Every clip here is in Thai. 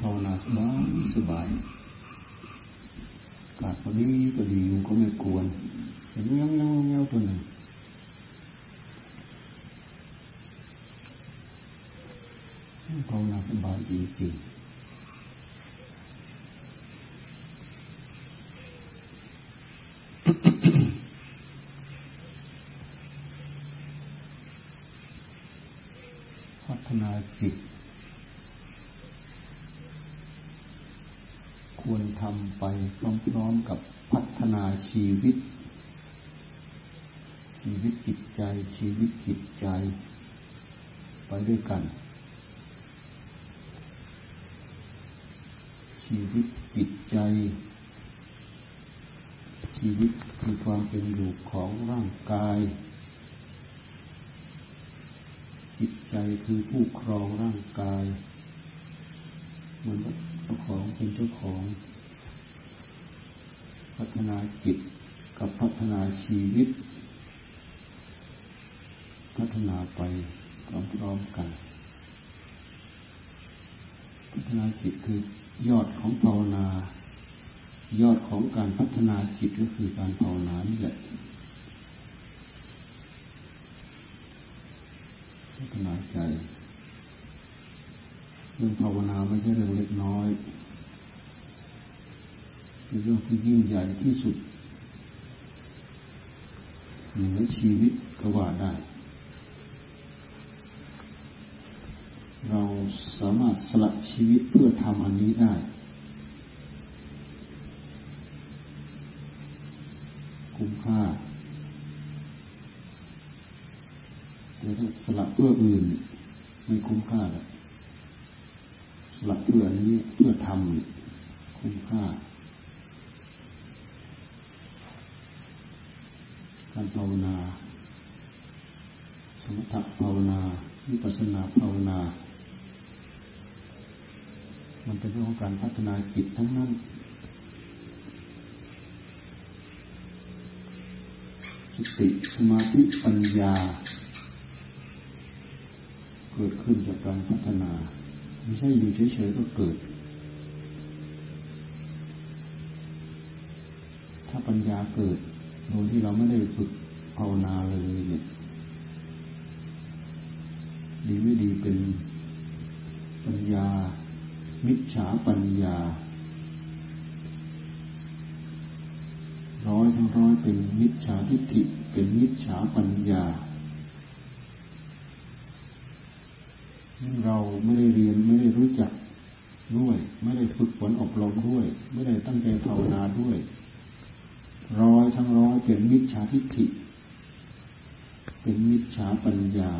ภาวนาสบายกาดก็ดีมันก็ไม่กวนเงี้ยวตัวหนึ่งภาวนาสบายจริงๆจิตควรทำไปพร้อมๆกับพัฒนาชีวิตจิตใจไปด้วยกันชีวิตจิตใจชีวิตคือความเป็นอยู่ของร่างกายจิตใจคือผู้ครองร่างกายมันเจ้าของเป็นเจ้าของพัฒนาจิตกับพัฒนาชีวิตพัฒนาไปพร้อมๆกันพัฒนาจิตคือยอดของภาวนายอดของการพัฒนาจิตก็คือการภาวนานี่แหละพัฒนาใจเรื่องภาวนาไม่ใช่เรื่องเล็กน้อยเป็นเรื่องที่ยิ่งใหญ่ที่สุดเหนือชีวิตก็ว่าได้เราสามารถสละชีวิตเพื่อทำอันนี้ได้คุ้มค่าแต่ถ้าสละเพื่ออื่นไม่คุ้มค่าหรอกสละเพื่อนี้เพื่อทำคุ้มค่าการภาวนาสมถะภาวนาวิปัสสนาภาวนามันเป็นเรื่องของการพัฒนาจิตทั้งนั้นสติสมาธิปัญญาเกิดขึ้นจากการพัฒนาไม่ใช่อยู่เฉยๆก็เกิดถ้าปัญญาเกิดโดยที่เราไม่ได้ฝึกภาวนาเลยเนี่ยดีไม่ดีเป็นปัญญามิจฉาปัญญาร้อยทั้งร้อยเป็นมิจฉาทิฏฐิเป็นมิจฉาปัญญาเราไม่ได้เรียนไม่ได้รู้จักด้วยไม่ได้ฝึกฝนอบรมด้วยไม่ได้ตั้งใจภาวนาด้วยร้อยทั้งร้อยเป็นมิจฉาทิฏฐิเป็นมิจฉาปัญญา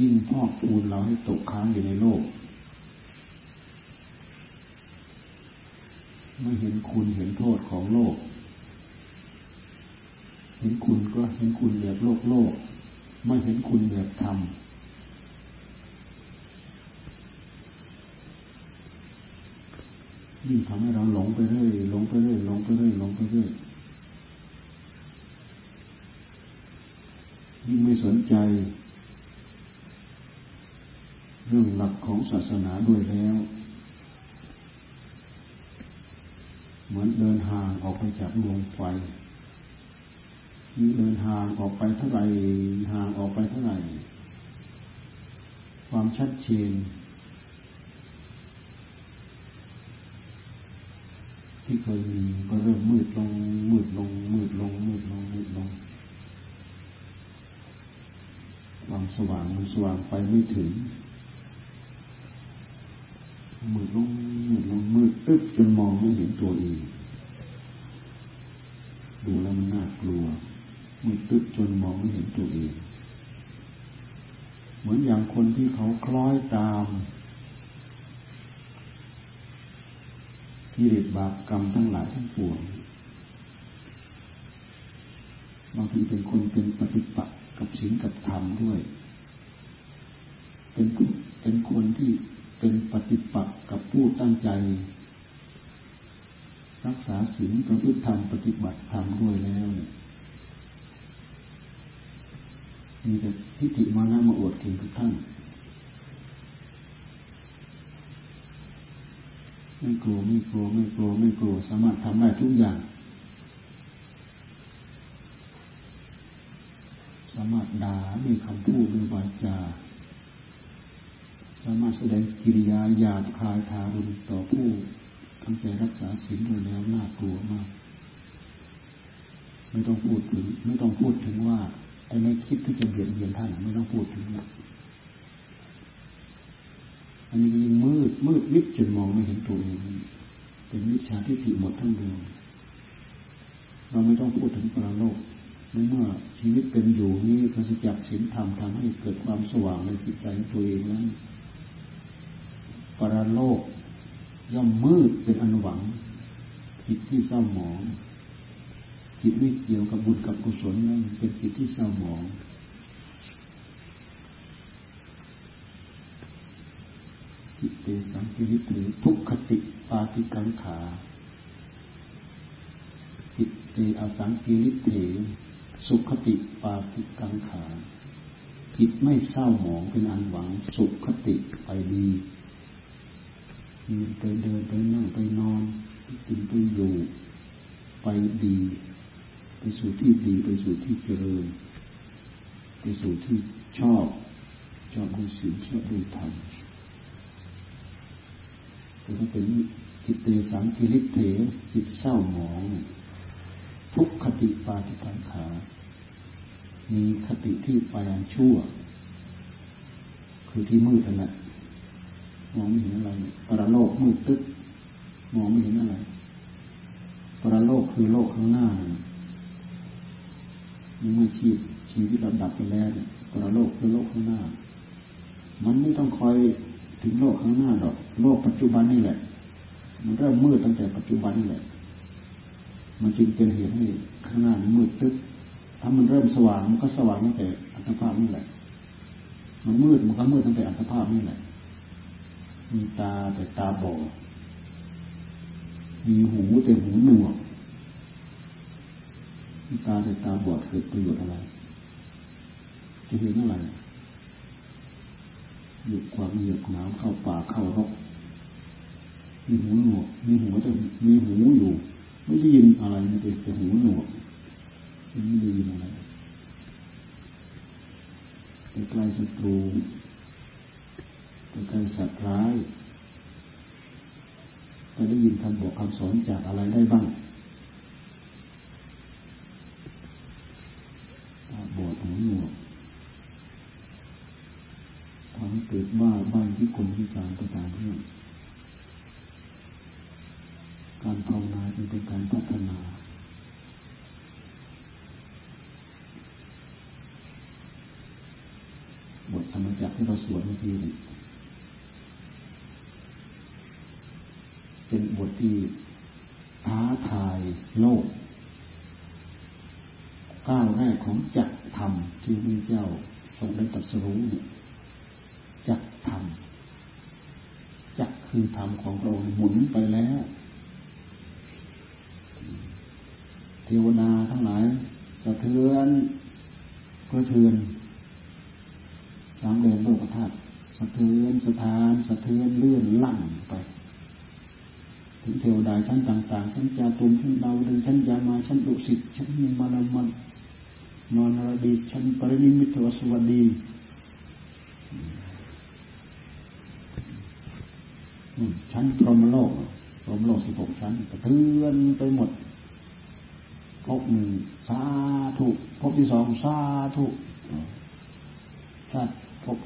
ยิ่งพอกพูนเราให้ตกค้างอยู่ในโลกไม่เห็นคุณเห็นโทษของโลกเห็นคุณก็เห็นคุณแบบโลกไม่เห็นคุณแบบธรรมยิ่งทำให้เราหลงไปเรื่อยยิ่งไม่สนใจเรื่องหลักของศาสนาด้วยแล้วเหมือนเดินห่างออกไปจากดวงไฟยิ่งเดินห่างออกไปเท่าไหร่ความชัดเจนที่เคยมีก็เริ่มมืดลงความสว่างมันสว่างไปไม่ถึงมืดลงจนมองไม่เห็นตัวเองดูแล้วมันน่ากลัวมืดจนมองไม่เห็นตัวเองเหมือนอย่างคนที่เขาคล้อยตามกิเลสบาปกรรมทั้งหลายทั้งปวงบางทีเป็นคนเป็นปฏิปักษ์กับศีลกับธรรมด้วยเป็นคนที่เป็นปฏิปักษ์กับผู้ตั้งใจรักษาศีลประพฤติธรรมปฏิบัติธรรมด้วยแล้วมี มีแต่ทิฏฐิมานะมาอวดเก่งทุกท่านไม่กลัวสามารถทำได้ทุกอย่างสามารถด่าด้วยคำพูดด้วยวาจาสามารถแสดงกิริยาหยาบคายทารุณต่อผู้ตั้งใจรักษาศีลโดยแล้วน่ากลัวมากไม่ต้องพูดถึงว่าไอ้ไม่คิดที่จะเบียดเบียนท่านไม่ต้องพูดถึงนะอันนี้ยิ่งมืดมิดจนมองไม่เห็นตัวเองเป็นมิจฉาทิฏฐิหมดทั้งดวงเราไม่ต้องพูดถึงปรโลกเมื่อชีวิตเป็นอยู่นี้พระสัจจะศีลธรรมทำให้เกิดความสว่างในจิตใจตัวเองนั้นปรโลกย่อมมืดเป็นอันหวังจิตที่เศร้าหมองจิตไม่เกี่ยวกับบุญกับกุศลนั่นเป็นจิตที่เศร้าหมองจิตเตสังกิริติทุกขติปาติกังขาจิตเตอสังกิริติสุขติปาติกังขาจิตไม่เศร้าหมองเป็นอันหวังสุขติไปดีไปเดินไปนั่งไปนอนไปกินไปอยู่ไปดีไปสู่ที่ดีไปสู่ที่เจริญไปสู่ที่ชอบดูศีลชอบดูธรรมแต่ถ้าเป็นจิตเตสังกิริเถจิตเศร้าหมองทุกขติปาติกังขามีคติที่ไปอันชั่วคือที่มืดนั่นแหละมองไม่เห็นอะไรปรโลกมืดตึ๊บมองไม่เห็นอะไรปรโลกคือโลกข้างหน้าเมื่อชีวิตเราดับไปแล้วปรโลกคือโลกข้างหน้ามันไม่ต้องคอยถึงโลกข้างหน้าหรอกโลกปัจจุบันนี่แหละมันเริ่มมืดตั้งแต่ปัจจุบันนี่แหละมันจึงเป็นเหตุให้ข้างหน้ามันมืดตึ๊บถ้ามันเริ่มสว่างมันก็สว่างตั้งแต่อัตภาพนี่แหละมันมืดมันก็มืดตั้งแต่อัตภาพนี่แหละมีตาแต่ตาบอดมีหูแต่หูหนวกมีตาแต่ตาบอดเกิดประโยชน์อะไรจะเห็นอะไรหยุดความเหยียบน้ำเข้าป่าเข้ารกมีหูหนวกมีหูแต่มีหูอยู่ไม่ได้ยินอะไรมันเป็นแต่หูหนวกไม่ได้ยินอะไรใกล้ศัตรูเป็นการสัตว์ร้ายจะได้ยินคำบอกคำสอนจากอะไรได้บ้างบวชหัวหนวกความเกิดว่าบ้านที่กลมที่การประการเรื่องการภาวนาเป็นการพัฒนาบทธรรมจักรที่เราสวดเมื่อกี้เป็นบทที่ท้าทายโลกก้าวแรกของจักรธรรมที่พระเจ้าทรงได้ตรัสรู้จักรธรรมจักรคือธรรมของเราหมุนไปแล้วเทวดาทั้งหลายสะเทือนกระเทือนสามเดือนโลกธาตุสะเทือนสถานสะเทือนเลื่อนลั่นไปถึงเทวดาชั้นต่างๆชั้นจาตุมชั้นดาวดึงชั้นยามาชั้นดุสิตชั้นนิมานมันนอนรดีชั้นปรินิมิตวสวัสดีชั้นพรหมโลก16ชั้นสะเทือนไปหมดพบหนึ่งสาธุพบที่สองสาธุถ้าพบ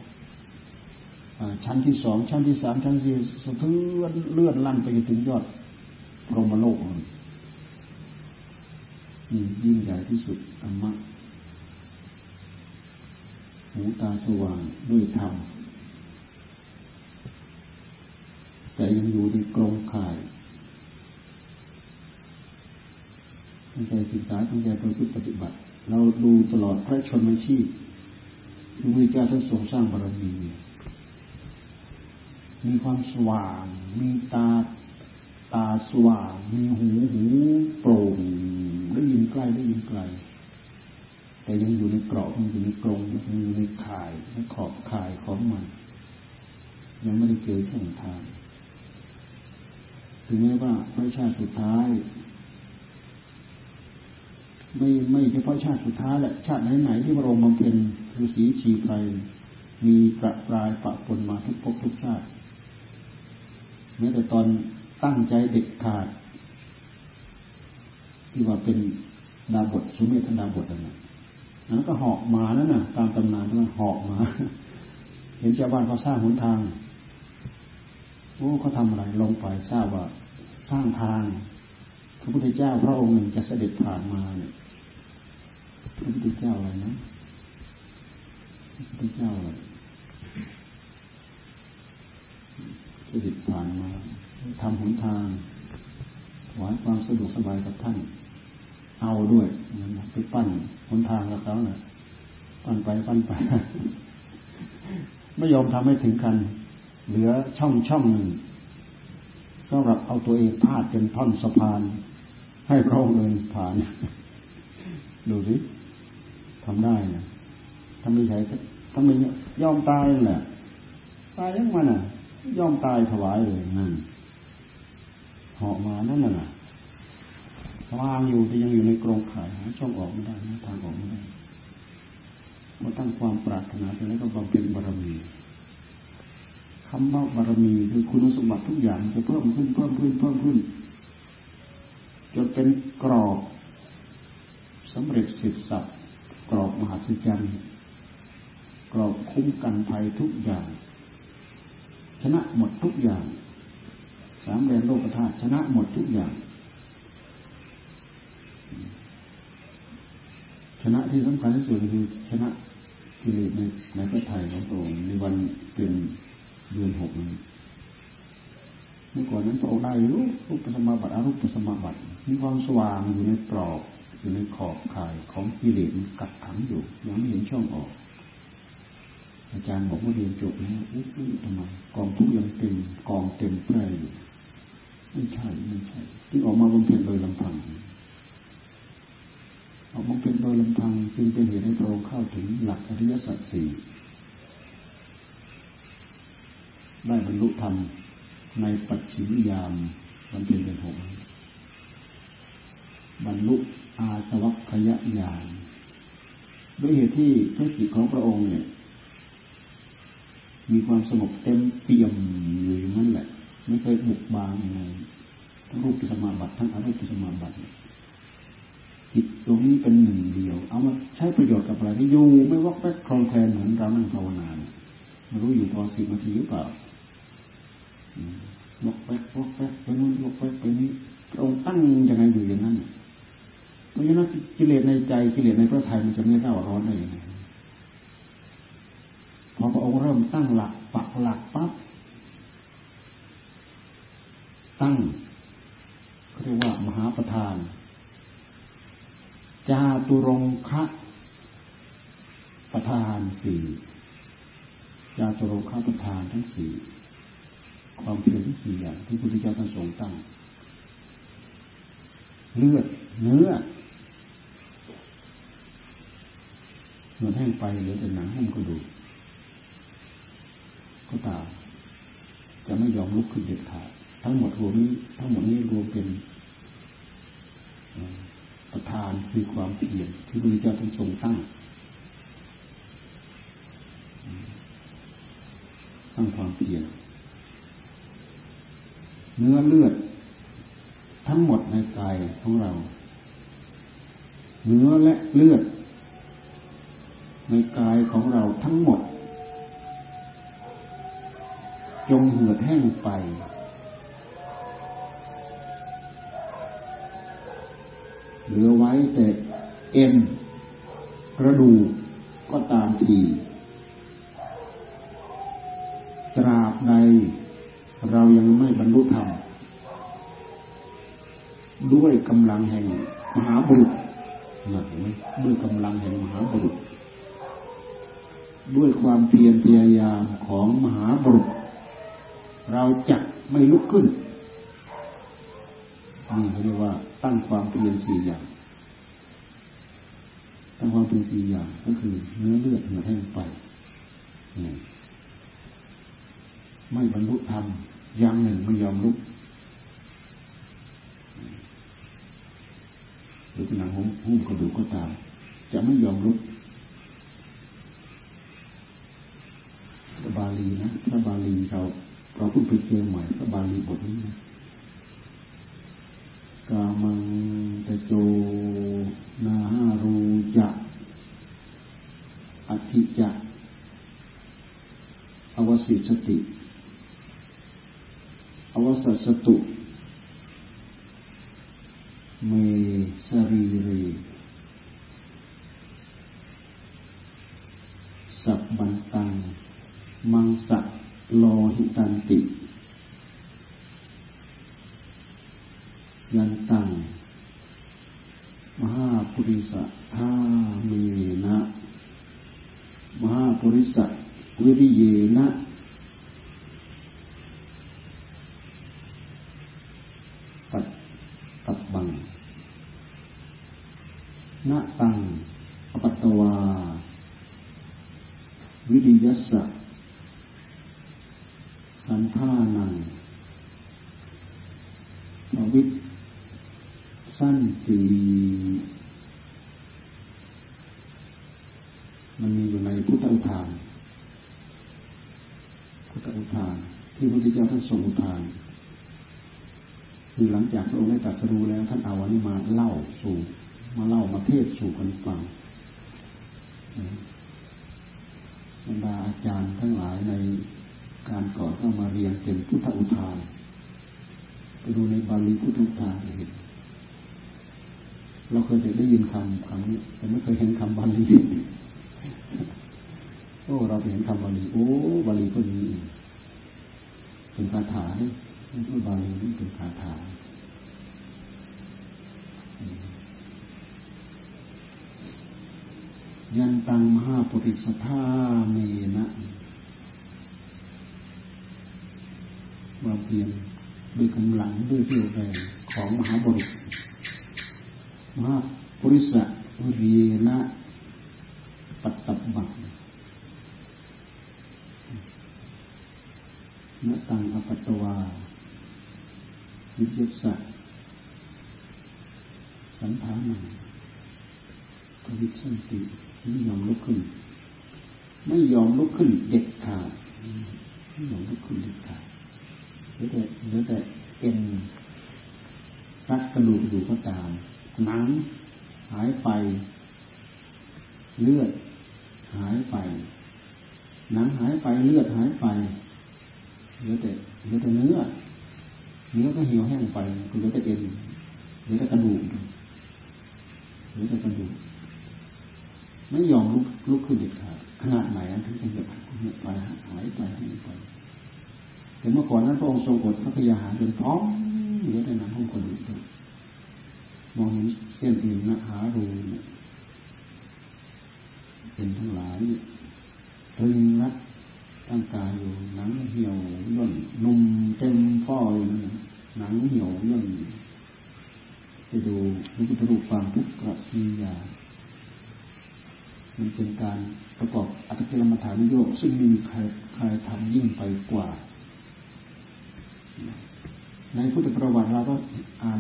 ชั้นที่สองชั้นที่สามชั้นที่สะเทือนเลื่อนลั่นไปจนถึงยอดพรหมโลกนี่ยิ่งใหญ่ที่สุดธรรมะหูตาสว่างด้วยธรรมแต่ยังอยู่ในกรงข่ายตั้งใจศึกษาตั้งใจประพฤติปฏิบัติเราดูตลอดพระชนม์ชีพพระพุทธเจ้าท่านทรงสร้างบารมีมีความสว่างมีตาสว่างมีหูโปร่งได้ยินใกล้ได้ยินไกล แต่ยังอยู่ในกรอบยังอยู่ในกรงยังอยู่ในข่ายในขอบข่ายของมันยังไม่ได้เจอช่องทางถึงแม้ว่าในชาติสุดท้ายไม่เฉพาะชาติสุดท้ายแหละชาติไหนๆที่พระองค์บำเพ็ญฤาษีชีไพรมีประปรายปะปนมาทุกภพทุกชาติแม้แต่ตอนตั้งใจเด็ดขาดที่ว่าเป็นดาบทสุเมธดาบทนั่นแหละนั้นก็เหาะมานั่นน่ะตามตำนานที่ว่าเหาะมาเห็นชาวบ้านเขาสร้างหนทางโอ้เขาทำอะไรลงไปทราบว่าสร้างทางพระพุทธเจ้าพระองค์หนึ่งจะเสด็จผ่านมาเนี่ยพระพุทธเจ้าอะไรนะพระพุทธเจ้าอะไรเสด็จผ่านมาทำหนทางถวายความสะดวกสบายกับท่านเอาด้วยนะไปปั้นหนทางกับเขาเนี่ยปั้นไปไม่ยอมทำให้ถึงกันเหลือช่องหนึ่งสำหรับเอาตัวเองพาดเป็นท่อนสะพานให้พระองค์เดินผ่านดูสิทำได้นะทำไม่ใช่ทำไม่ยอมตายแหละตายยังมันอ่ะยอมตายถวายเลยนั่นเหาะมานั่นน่ะวางอยู่แต่ยังอยู่ในกรงข่ายหาช่องออกไม่ได้นะทางออกไม่ได้เมื่อตั้งความปรารถนาจะได้ก็บำเพ็ญบารมีคำว่าบารมีคือคุณสมบัติทุกอย่างจะเพิ่มขึ้นจนเป็นกรอบสำเร็จสิทธิศัพท์กรอบมหาสัจจ์กรอบคุ้มกันภัยทุกอย่างชนะหมดทุกอย่างสามแดนโลกธาตุชนะหมดทุกอย่างชนะที่สำคัญที่สุดคือชนะกิเลสในพระทัยของพระองค์ในวันเป็นเดือนหกนี้เมื่อก่อนนั้นพระองค์ได้รูปสมาบัติอรูปสมาบัติมีความสว่างอยู่ในกรอบอยู่ในขอบข่ายของกิเลสกัดขังอยู่ยังไม่เห็นช่องออกอาจารย์บอกว่าเรียนจบแล้วทำไมกองทุกยังเต็มกองเต็มแพร่อยู่ไม่ใช่ที่ออกมาบำเพ็ญโดยลำพังออกมาเป็นโดยลำพังจึงเป็นเหตุให้พระองค์เข้าถึงหลักอริยสัจสี่ได้บรรลุธรรมในปัจฉิมยามวันเพ็ญเดือนหกบรรลุอาสวัคคยญาณด้วยเหตุที่พระจิตของพระองค์เนี่ยมีความสงบเต็มเปี่ยมอยู่นั่นแหละไม่เคยบุกบานอะไรทั้งรูปสมาบัติทั้งอรูปสมาบัติจิตตรงนี้เป็นหนึ่งเดียวเอามาใช้ประโยชน์กับอะไรที่อยู่ไม่วอกแวกคลองแคลนเหมือนเรานั่งภาวนาไม่รู้อยู่พอสิบนาทีหรือเปล่าวอกแวกไปนู่นวอกแวกไปนี้เราตั้งยังไงอยู่อย่างนั้นเพราะฉะนั้นกิเลสในใจกิเลสในพระทัยมันจะไม่ร้าวร้อนได้ยังไงพอพระองค์เริ่มตั้งหลักปักหลักปั๊บตั้งเรียกว่ามหาประธานจาตุรงคะประธานสี่จาตุรงคะประธานทั้งสี่ความเพียรทั้งสี่อย่างที่พระพุทธเจ้าท่านทรงตั้งเลือดเนื้อเนื้อแห้งไปเหลือแต่หนังหุ้มกระดูกก็ตามจะไม่ยอมลุกขึ้นเด็ดขาดทั้งหมดนี้รวมเป็นประธานคือความเพียรที่พระพุทธเจ้าทรงตั้งความเพียรเนื้อเลือดทั้งหมดในกายของเราเนื้อและเลือดในกายของเราทั้งหมดจงเหือดแห้งไปเหลือไว้แต่เอ็นกระดูกก็ตามทีตราบใดเรายังไม่บรรลุธรรมด้วยกำลังแห่งมหาบุรุษนะเห็นไหมด้วยกำลังแห่งมหาบุรุษด้วยความเพียรพยายามของมหาบุรุษเราจะไม่ลุกขึ้นนี่เขาเรียกว่าตั้งความเพียรสี่อย่าง สังวรเป็นสี่อย่างก็คือเนื้อเลือดเหงื่อแห้งไฟไม่บรรลุธรรมอย่างหนึ่งไม่ยอมลุกหรือเป็นหนังหุ้มกระดูกก็ตามจะไม่ยอมลุกพระบาลีนะพระบาลีเราเพิ่งไปเจอใหม่พระบาลีบทนี้นะกามังตะโจนาหารูจะอธิจะอวสิสติอวสัสตุเมสรีเรสัพบันตังมังสะโลหิตันติยันตังมหาปุริสะธาเมนะมหาปุริสะวิริเยนะปัตบังนะตังอปัตตวาวิริยัสสะสันทานังวิสันติมันมีอยู่ในพุทธอุทานที่พระพุทธเจ้าท่านทรงอุทานคือหลังจากพระองค์ได้ตรัสรู้แล้วท่านเอาอันนี้มาเล่าสู่มาเทศน์สู่คนฟังบรรดาอาจารย์ทั้งหลายในการก่อนเข้ามาเรียนเป็นพุทธอุทานไปดูในบาลีพุทธอุทานเห็นเราเคยได้ยินคำนี้แต่ไม่เคยเห็นคำบาลีโอ้เราเห็นคำบาลีโอ้บาลีก็มีเป็นคาถาไม่ใช่บาลีนี่เป็นคาถายันตังมหาปุริสธาเมนะความเพียรด้วยกำลังด้วยเรี่ยวแรงของมหาบุรุษมหาปุริสะวิริยนะปัตตบังนะตังอปัตตวาวิริยะสันทานังกวิสันติไม่ยอมลุกขึ้นเด็ดขาดหรือแต่เอ็นรัดกระดูกอยู่ก็ตามหนังหายไปเลือดหายไปหนังหายไปเลือดหายไปเหลือแต่เนื้อก็เหี่ยวแห้งไปเหลือแต่เอ็นเหลือแต่กระดูกไม่ยอมลุกขึ้นเด็ดขาดขนาดไหนถึงจะหยุดไปหายไปแต่เมื่อก่อนนั้นพระองค์ทรงอดพระพยาหารจนท้องเหลือแต่หนังของกระดูกมองเห็นเส้นอื่นนะหารูเนี่ยเป็นทั้งหลายตรึงรัดร่างกายอยู่หนังเหี่ยวย่นนุ่มเต็มข้ออยู่หนังเหี่ยวย่นจะดูรูปรูปความทุกข์กระพิยามันเป็นการประกอบอัตถกิลมัฏฐานุโยคซึ่งมีใครทำยิ่งไปกว่าในพุทธประวัติเราก็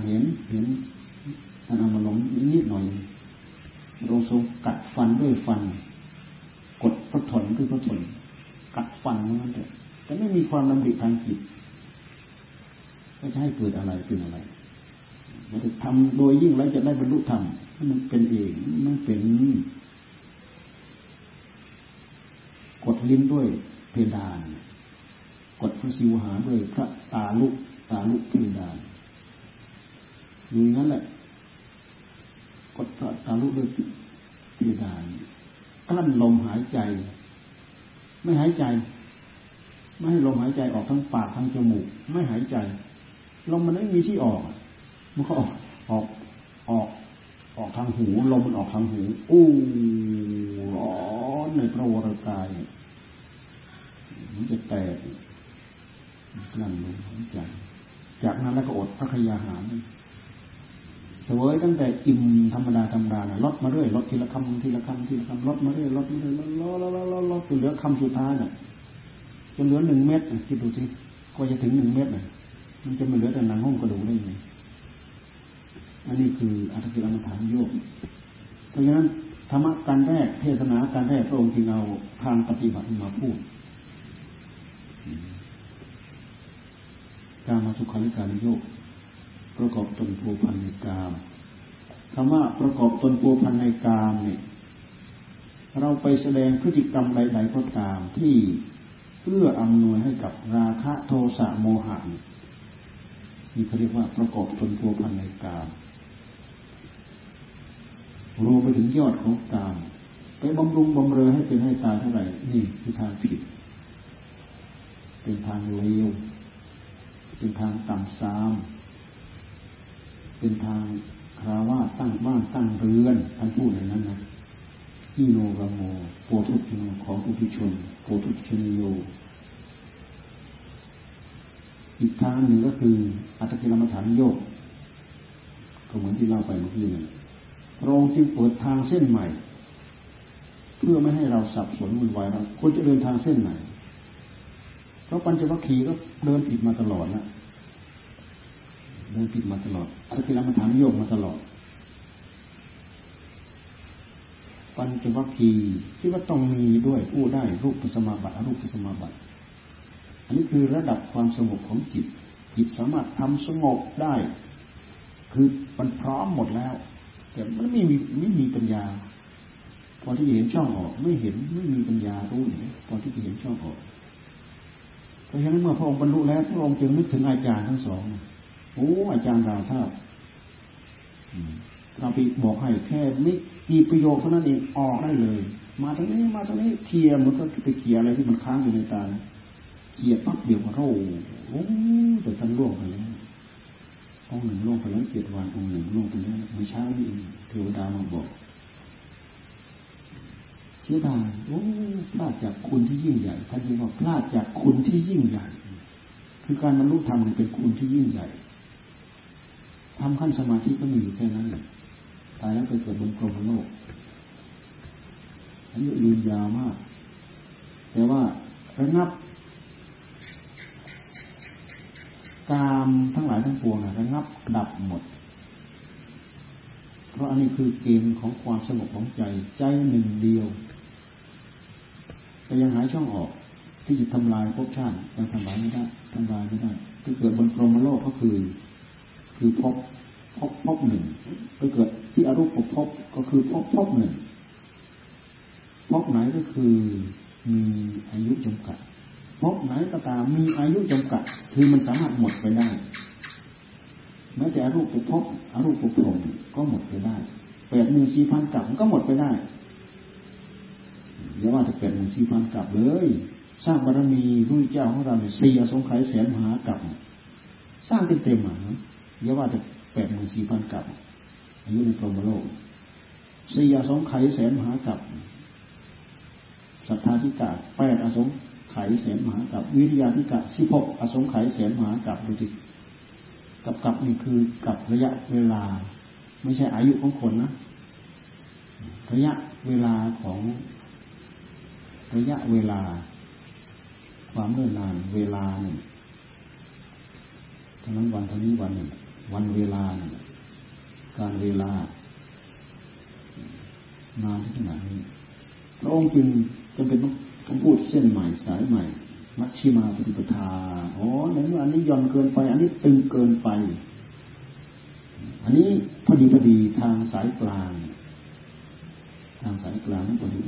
เห็นท่านเอามาลงนิดหน่อยเราทรงกัดฟันด้วยฟันกดพระทนคือพระทนกัดฟันนั่นแหละแต่ไม่มีความลำบิดทางจิตก็จะให้เกิดอะไรเป็นอะไรมันจะทำโดยยิ่งแล้วจะได้บรรลุธรรมมันเป็นเองมันเป็นกดลิ้นด้วยเพดานกดพระสิวหาด้วยพระตาลุกเพดานอยู่งั้นแหละกดตาลุกด้วยเพดานกลั้นลมหายใจไม่หายใจไม่ให้ลมหายใจออกทั้งปากทั้งจมูกไม่หายใจลมมันไม่มีที่ออกมันก็ออกทางหูลมมันออกทางหูอู้ร้อนในพระวรกายมันจะแตกกลั่นลมหายใจจากนั้นแล้วก็อดพระคยาหาร สวยตั้งแต่อิ่มธรรมดาธรรมดาลดมาเรื่อยลดทีละคำทีละคำทีละคำลดมาเรื่อยลดมาเรื่อยลดจนเหลือคำสุดท้ายเนี่ยจนเหลือหนึ่งเม็ดคิดดูสิกว่าจะถึงหนึ่งเม็ดเนี่ยมันจะไม่เหลือแต่หนังหุ้มกระดูกได้ยังไงอันนี้คืออัตถกิลมัฏฐานโยกเพราะฉะนั้นธรรมะการแรกเทศนาการแรกพระองค์จึงเอาทางปฏิบัติมาพูดกามสุขาริการโยกประกอบตนผัวพันในกามคำว่าประกอบตนผัวพันในกามเนี่ยเราไปแสดงพฤติกรรมใดๆก็ตามที่เพื่ออำนวยให้กับราคะโทสะโมหะนี่เขาเรียกว่าประกอบตนผัวพันในกามรวมไปถึงยอดของกามไปบำรุงบำเรอให้เป็นให้ตายเท่าไหร่นี่คือทางผิดเป็นทางเลวเป็นทางต่ำทรามเป็นทางคารวะตั้งบ้านตั้งเรือนท่านพูดอย่างนั้นนะที่โนกโมโพธุชนของปุถุชนโพธุชนโยอีกทางหนึ่งก็คืออัตถกิลมัฏฐานโยกก็เหมือนที่เล่าไปเมื่อกี้นั่นพระองค์จึงเปิดทางเส้นใหม่เพื่อไม่ให้เราสับสนวุ่นวายเราควรจะเดินทางเส้นไหนเพราะปัญจวัคคีย์ก็เดินผิดมาตลอดนะเดินผิดมาตลอดอัตถกิลมัฏฐานโยกมาตลอดปัญจวัคคีย์ที่ว่าต้องมีด้วยผู้ได้รูปสมาบัติอรูปสมาบัติอันนี้คือระดับความสงบของจิตจิตสามารถทำสงบได้คือมันพร้อมหมดแล้วแต่มันไม่มีปัญญาพอที่จะเห็นช่องออกไม่มีปัญญารู้เนี่ยพอที่จะเห็นช่องออกเพราะฉะนั้นเมื่อพระองค์บรรลุแล้วพระองค์จึงนึกถึงอาจารย์ทั้งสองโอ้อาจารย์ราธาเราไปบอกให้แค่ไม่กี่ประโยคเท่านั้นเองออกได้เลยมาตรงนี้มาตรงนี้เทียมมันก็ไปเขี่ยอะไรที่มันค้างอยู่ในตาเขี่ยปั๊บเดี๋ยวมันเข้าโอ้แต่ท่านล่วงไปแล้วองค์หนึ่งล่วงไปแล้ว7 วันองค์หนึ่งล่วงไปแล้วไม่ช้านี่เองเทวดามาบอกเสียดายโอ้พลาดจากคุณที่ยิ่งใหญ่ท่านจึงบอกพลาดจากคุณที่ยิ่งใหญ่คือการบรรลุธรรมเป็นคุณที่ยิ่งใหญ่ทำขั้นสมาธิก็มีอยู่แค่นั้นแหละตายแล้วไปเกิดบนพรหมโลกอายุยืนยาวมากแต่ว่าระงับกามทั้งหลายทั้งปวงระงับดับหมดเพราะอันนี้คือเกณฑ์ของความสงบของใจใจหนึ่งเดียวแต่ยังหาช่องออกที่จะทำลายภพชาติยังทำลายไม่ได้ที่เกิดบนพรหมโลกก็คือพบหนึ่งก็เกิดที่อรูปพบก็คือพบหนึ่งพบไหนก็คือมีอายุจำกัดพบไหนก็ตามมีอายุจำกัดคือมันสามารถหมดไปได้แม้แต่อรูปพบอรูปพรหมก็หมดไปได้ 84,000 กับก็หมดไปได้อย่าว่าแต่ 84,000 กับเลยสร้างบารมีพระเจ้าของเราเนี่ย4อสงไขยแสนมหากับสร้างเต็มๆมาอย่าว่าแต่84,000 กับอายุในพรหมโลก4อสงไขยแสนมหากับสัทธาธิกะ8อสงไขยแสนมหากับวิริยะธิกะ16อสงไขยแสนมหากับดูสิกับนี่คือกับระยะเวลาไม่ใช่อายุของคนนะระยะเวลาของระยะเวลาความเนิ่นนานเวลาหนึ่งทั้งนั้นวันทั้งนี้วันหนึ่งวันเวลาหนึ่งการเวลานานที่ไหนพระองค์จึงเป็นต้องพูดเส้นใหม่สายใหม่มัชชิมาปฏิปทาอ๋อในเมื่ออันนี้ย่อนเกินไปอันนี้ตึงเกินไปอันนี้พอดีทางสายกลางนั้นพอดี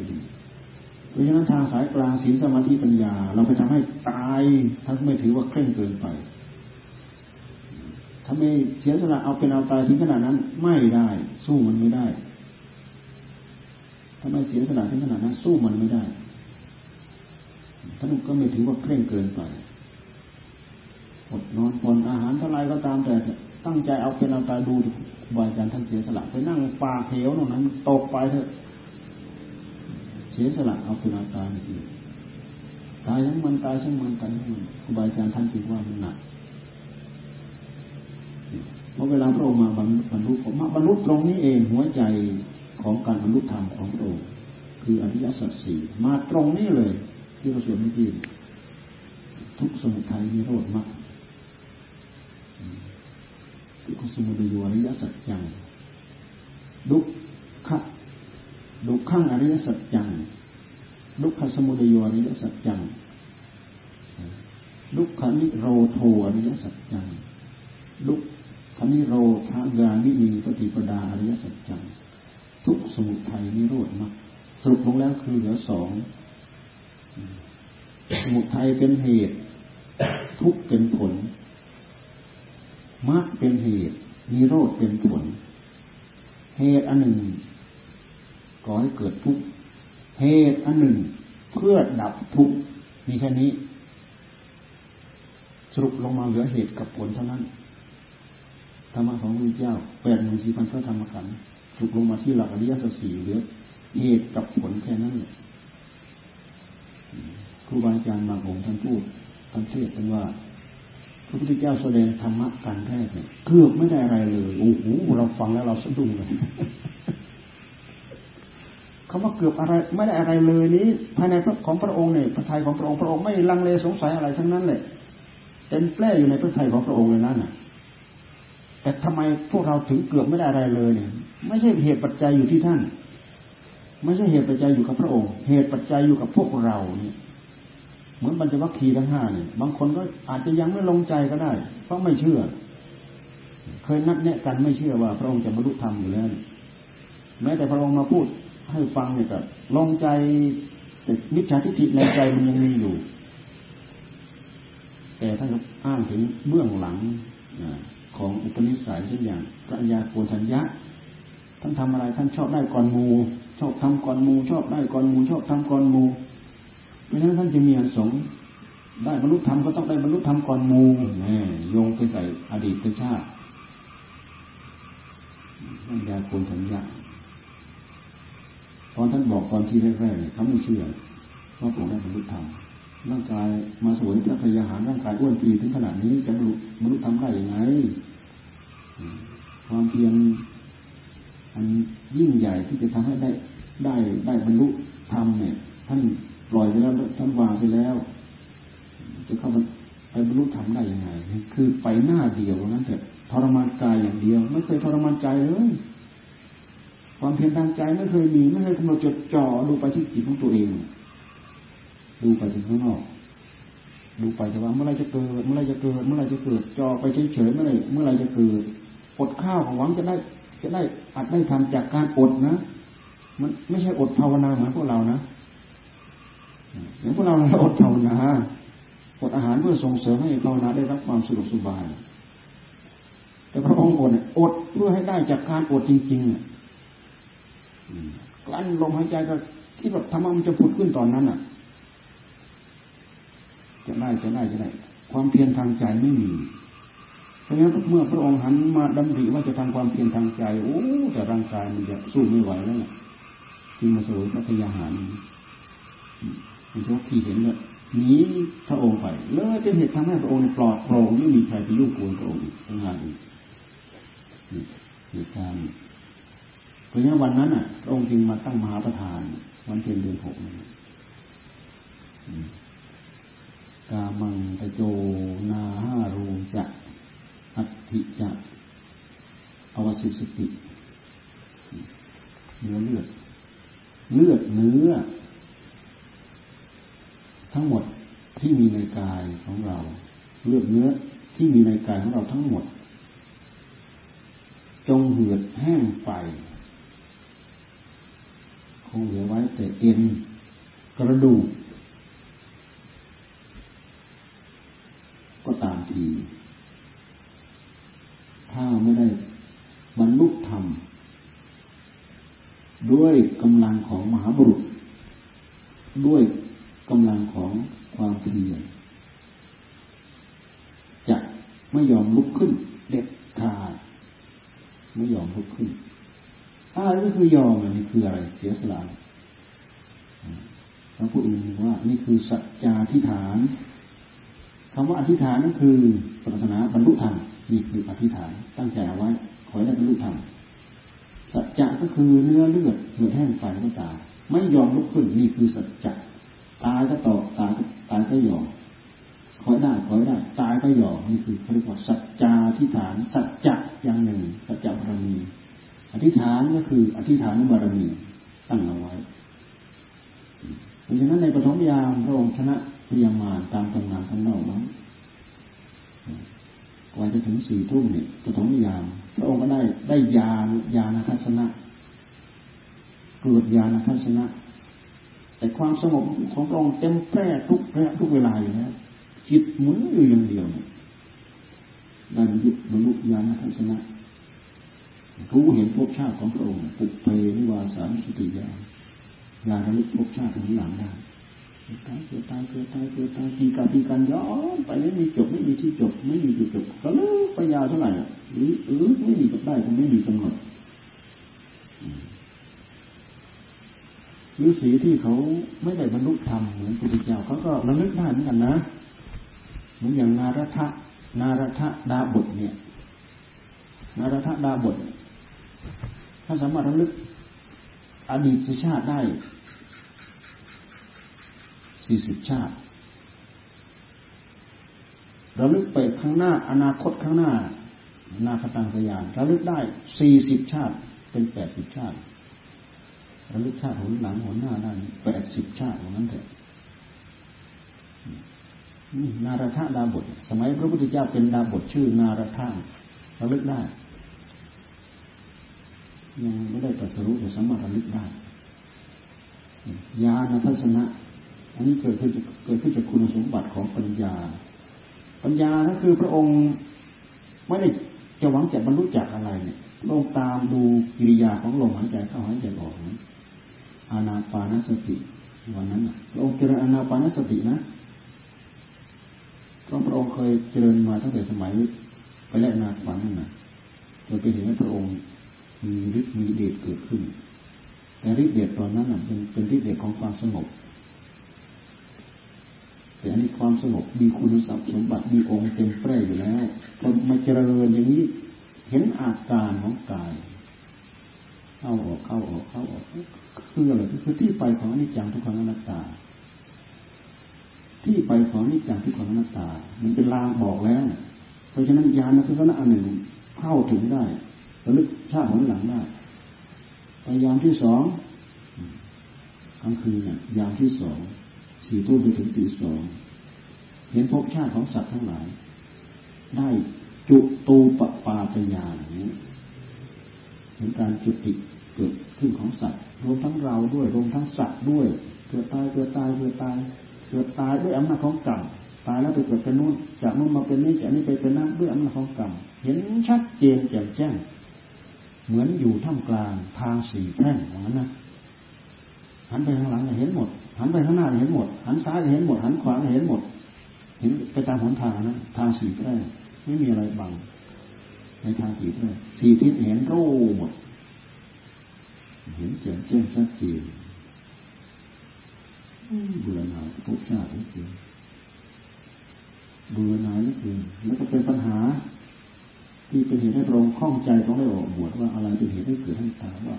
เพราะฉะนั้นทางสายกลางศีลสมาธิปัญญาเราไปทำให้ตายทั้งไม่ถือว่าเคร่งเกินไปถ้าไม่เสียสละเอาเป็นเอาตายถึงขนาดนั้นไม่ได้สู้มันไม่ได้ถ้าไม่เสียสละถึงขนาดนั้นสู้มันไม่ได้ท่านก็ไม่ถือว่าเคร่งเกินไปอดนอนผ่อนอาหารเท่าไรก็ตามแต่ตั้งใจเอาเป็นเอาตายดูบ่อยการท่านเสียสละไปนั่งป่าเหวตรงนั้นตกไปเถอะเสียสละเอาเป็นเอาตายทีตายทั้งมันตายทั้งมันครูบาอาจารย์ท่านคิดว่ามันหนัก ราะเวลาพระองค์มาบรรลุผมมาบรรลุตรงนี้เองหัวใจของการบรรลุธรรมของพระองค์คืออริยสัจสี่มาตรงนี้เลยที่เราสวดเมื่อกี้ทุกสมุทัยนิโรธมรรคทุกขสมุทัยอริยสัจจังดุขะอริยสัจจังดุขสมุทัยอริยสัจจังดุขนิโรโธอริยสัจจังดุขนิโรธญาณิปฏิปดาอริยสัจจังทุกสมุทัยนิโรธมรรคสรุปลงแล้วคือเหลือสองสมุทัยเป็นเหตุทุกข์เป็นผลมรรคเป็นเหตุนิโรธเป็นผลเหตุอันหนึ่งก่อให้เกิดทุกข์เหตุอันหนึ่งเพื่อดับทุกข์มีแค่นี้สรุปลงมาเหลือเหตุกับผลเท่านั้นธรรมะของพระพุทธเจ้า 84,000 พระธรรมขันธ์ถูกลงมาที่หลักอริยสัจ4เหลือเหตุกับผลแค่นั้นครูบาอาจารย์มาผมท่านพูดท่านเทศน์กันว่าพระพุทธเจ้าแสดงธรรมะการแรกเนี่ยเกือบไม่ได้อะไรเลยโอ้โหเราฟังแล้วเราสะดุ้งเลยคำว่าเกือบอะไรไม่ได้อะไรเลยนี้ภายในของพระองค์เนี่ยพระทัยของพระองค์พระองค์ไม่ลังเลสงสัยอะไรทั้งนั้นเลยเต็มแปร่อยู่ในพระทัยของพระองค์เลยนั่นน่ะแต่ทำไมพวกเราถึงเกือบไม่ได้อะไรเลยเนี่ยไม่ใช่เหตุปัจจัยอยู่ที่ท่านไม่ใช่เหตุปัจจัยอยู่กับพระองค์เหตุปัจจัยอยู่กับพวกเราเนี่ยเหมือนปัญจวัคคีย์ทั้งห้าเนี่ยบางคนก็อาจจะยังไม่ลงใจก็ได้เพราะไม่เชื่อเคยนัดแนะกันไม่เชื่อว่าพระองค์จะบรรลุธรรมอยู่แล้วแม้แต่พระองค์มาพูดให้ฟังเนี่ยก็ลงใจแต่มิจฉาทิฏฐิในใจมันยังมีอยู่แต่ท่านก็อ้างถึงเบื้องหลังของอุปนิสัยเช่นอย่างพระอัญญาโกณทัญญะท่านทำอะไรท่านชอบได้ก่อนหมู่ชอบทำก่อนหมู่ชอบได้ก่อนหมู่ชอบทำก่อนหมู่เพราะฉะนั้นท่านจะมีอานิสงส์ได้บรรลุธรรมก็ต้องได้บรรลุธรรมก่อนหมู่โยงไปใส่อดีตชาติอัญญาโกณทัญญะตอนท่านบอกตอนที่แรกๆเขาไม่เชื่อว่าผมได้บรรลุธรรมร่างกายมาสวยพระพยาหารร่างกายอ้วนปีถึงขนาดนี้จะมนุษย์ทำได้ยังไงความเพียรอันยิ่งใหญ่ที่จะทำให้ได้บรรลุธรรมเนี่ยท่านปล่อยไปแล้วท่านวางไปแล้วจะเข้าไปบรรลุธรรมได้ยังไงคือไปหน้าเดียวนั่นแต่ทรมานกายอย่างเดียวไม่เคยทรมานใจเลยความเพียรทางใจไม่เคยมีไม่เคยกำหนดจดจ่อดูไปที่จิตของตัวเองดูไปถึงข้างนอกดูไปแต่ว่าเมื่อไรจะเกิดจอไปเฉยเมื่อไรจะเกิดอดข้าวของหวังจะได้อัดได้ทำจากการอดนะมันไม่ใช่อดภาวนาเหมือนพวกเรานะอย่างพวกเราเราอดภาวนาอดอาหารเพื่อส่งเสริมให้ภาวนาได้รับความสะดวกสบายแต่พระองค์อดเพื่อให้ได้จากการอดจริงๆกลั้นลมหายใจก็คิดแบบธรรมะมันจะผุดขึ้นตอนนั้นอ่ะจะได้ความเพียรทางใจไม่มีเพราะงั้นเมื่อพระองค์หันมาดำริว่าจะทำความเพียรทางใจโอ้แต่ร่างกายมันจะสู้ไม่ไหวแล้วเนี่ยจึงมาสวยพระพยาหารมันทุกทีเห็นเลยหนีพระองค์ไปเลยเป็นเหตุทำให้พระองค์ปลอดโปร่งไม่มีใครไปยุ่งกวนพระองค์ทั้งงานอีกเหตุการณ์เพราะงั้นวันนั้นอ่ะพระองค์จึงมาตั้งมหาประธานวันเพ็ญเดือนหกกามังตะโจนาหารูจะอัตถิจะอวสิสติเลือดเนื้อทั้งหมดที่มีในกายของเราเลือดเนื้อที่มีในกายของเราทั้งหมดจงเหือดแห้งไปคงเหลือไว้แต่เอ็นกระดูกก็ตามทีถ้าไม่ได้บรรลุธรรมด้วยกำลังของมหาบุรุษด้วยกำลังของความเพียรจะไม่ยอมลุกขึ้นเด็ดขาดไม่ยอมลุกขึ้นอะไรก็คือยอมนี่คืออะไรเสียสละแล้วพูดอีกว่านี่คือสัจจาธิฐานคำว่าอธิษฐานนั่นคือปรารถนาบรรลุธรรม นี่คืออธิษฐานตั้งใจเอาไว้ขอให้ได้บรรลุธรรมสัจจะก็คือเนื้อเลือดเหือดแห้งไฟก็ตายไม่ยอมลุกขึ้นนี่คือสัจจะตายก็ต่อตายก็ยอมขอได้ขอได้ตายก็ยอมนี่คือเรียกว่าสัจจะอธิษฐานสัจจะอย่างหนึ่งสัจจะบารมีอธิษฐานก็คืออธิษฐานบารมีตั้งเอาไว้เพราะฉะนั้นในปฐมยามพระองค์ชนะพยามารตามตำนานข้างนอกนั้นกว่าจะถึงสี่ทุ่มเนี่ยปฐมยามพระองค์ก็ได้ญาณทัศนะเกิดญาณทัศนะแต่ความสงบของพระองค์เต็มแปร่ทุกเวลาอยู่นะจิตหมุนอยู่อย่างเดียวนั่นยุบมนุษย์ญาณทัศนะรู้เห็นภพชาติของพระองค์ปุพเพนิวาสานุสติญาณญาณระลึกภพชาติของหลังได้เกิดตายปีกันย้อนไปไม่มีจบไม่มีที่จบไม่มีจุดจบก็ลึกไปยาวเท่าไหร่หรือไม่มีจบได้ก็ไม่มีกำหนดฤาษีที่เขาไม่ได้บรรลุธรรมเหมือนพุทธเจ้าเขาก็ระลึกได้เหมือนกันนะเหมือนอย่างนารัฐะดาบทเนี่ยนารัฐะดาบทถ้าสามารถระลึกอดีตชาติได้40ชาติระลึกไปข้างหน้าอนาคตข้างหน้านาคตังสยานระลึกได้40ชาติเป็น80ชาติระลึกชาติหนหลังหนหน้าได้80ชาติของนั้นเถอะนี่นารัฐะดาบทสมัยพระพุทธเจ้าเป็นดาบทชื่อนารัฐะระลึกได้ยังไม่ได้ตรัสรู้แต่สามารถระลึกได้ญาณทัศนะอันนี้เกิดขึ้นจากคุณสมบัติของปัญญาก็คือพระองค์ไม่ได้จะหวังจะบรรลุจากอะไรเนี่ยพระองค์ตามดูกิริยาของลมหายใจเข้าหายใจออกอานาปานสติวันนั้นพระองค์เจริญอานาปานสตินะก็พระองค์เคยเจริญมาตั้งแต่สมัยไปแลกนาขวัญนั่นน่ะจนไปเห็นว่าพระองค์มีฤทธิ์มีเดชเกิดขึ้นแต่ฤทธิ์เดชตอนนั้นน่ะเป็นฤทธิ์เดชของความสงบแต่อันนี้ความสงบมีคุณสมบัติมีองค์เต็มแปร่อยู่แล้วพอมาเจริญอย่างนี้เห็นอาการของกายเข้าออกคืออะไรคือที่ไปของอนิจจังทุกขังอนัตตาที่ไปของอนิจจังทุกขังอนัตตามันเป็นลางบอกแล้วเพราะฉะนั้นญาณทัศนะอันหนึ่งเข้าถึงได้ระลึกชาติของหลังได้พยายามที่สองกลางคืนเนี่ยยามที่สองสี่ทุ่มไปถึงตีสองเห็นภพชาติของสัตว์ทั้งหลายได้จุตูปปาตญาณนี้เห็นการจุติเกิดขึ้นของสัตว์รวมทั้งเราด้วยรวมทั้งสัตว์ด้วยเกิดตายด้วยอำนาจของกรรมตายแล้วไปเกิดเป็นนู่นจากนู่นมาเป็นนี่จากนี่ไปเป็นนั่นด้วยอำนาจของกรรมเห็นชัดเจนแจ่มแจ้งเหมือนอยู่ท่ามกลางทางสี่แพร่งอย่างนั้นนะหันไปข้างหลังเห็นหมดหันไปข้างหน้าเห็นหมดหันซ้ายเห็นหมดหันขวาเห็นหมดเห็นไปตามหนทางนะทางสี่แพร่งไม่มีอะไรบังในทางสี่แพร่งสี่ทิศเห็นรู้หมดเห็นแจ่มแจ้งชัดเจนบุญนาภพชาติจริงบุญนานี่คือแล้วก็เป็นปัญหาที่เป็นเหตุให้พระองค์ข้องใจต้องได้ออกบวชว่าอะไรเป็นเหตุให้เกิดให้ตายว่า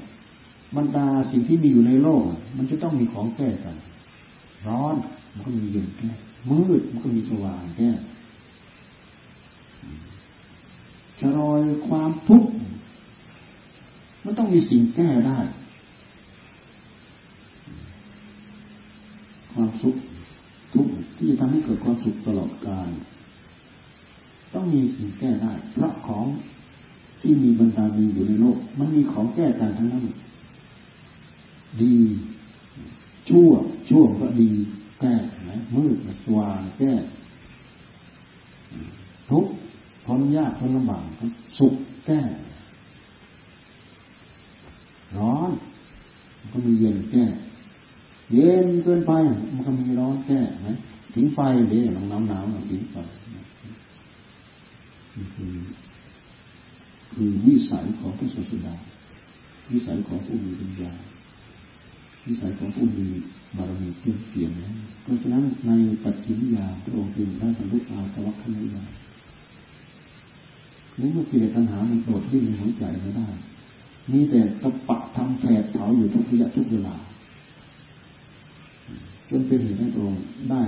บรรดาสิ่งที่มีอยู่ในโลกมันจะต้องมีของแก้กันร้อนมันก็มีเย็นแก้มืดมันก็มีสว่างแก้ชะลอยความทุกข์มันต้องมีสิ่งแก้ได้ความสุขทุกข์ที่จะทำให้เกิดความสุขตลอดกาลต้องมีสิ่งแก้ได้เพราะของที่มีบรรดามีอยู่ในโลกมันมีของแก้กันทั้งนั้นดีชั่วก็ดีแก้นะมืดสว่างแก้ทุกข์พ้นยากพ้นลำบากสุขแก้ร้อนมันก็มีเย็นแก้เย็นเกินไปมันก็มีร้อนแก้นะถึงไฟเดี๋ยวหนาวถึงไฟคือวิสัยของผู้ศรัทธาวิสัยของผู้มีปัญญาวิสัยของผู้มีบารมีเพียงเปี่ยมนะเพราะฉะนั้นในปัจฉิมยามพระองค์จึงได้บรรลุอาสวัคคายาน หรือว่ากิเลสตัณหามันโกรธดิ้นในหัวใจไม่ได้นี่แต่ตะปักทำแผดเผาอยู่ทุกระยะทุกเวลาจนเป็นเหตุให้เราได้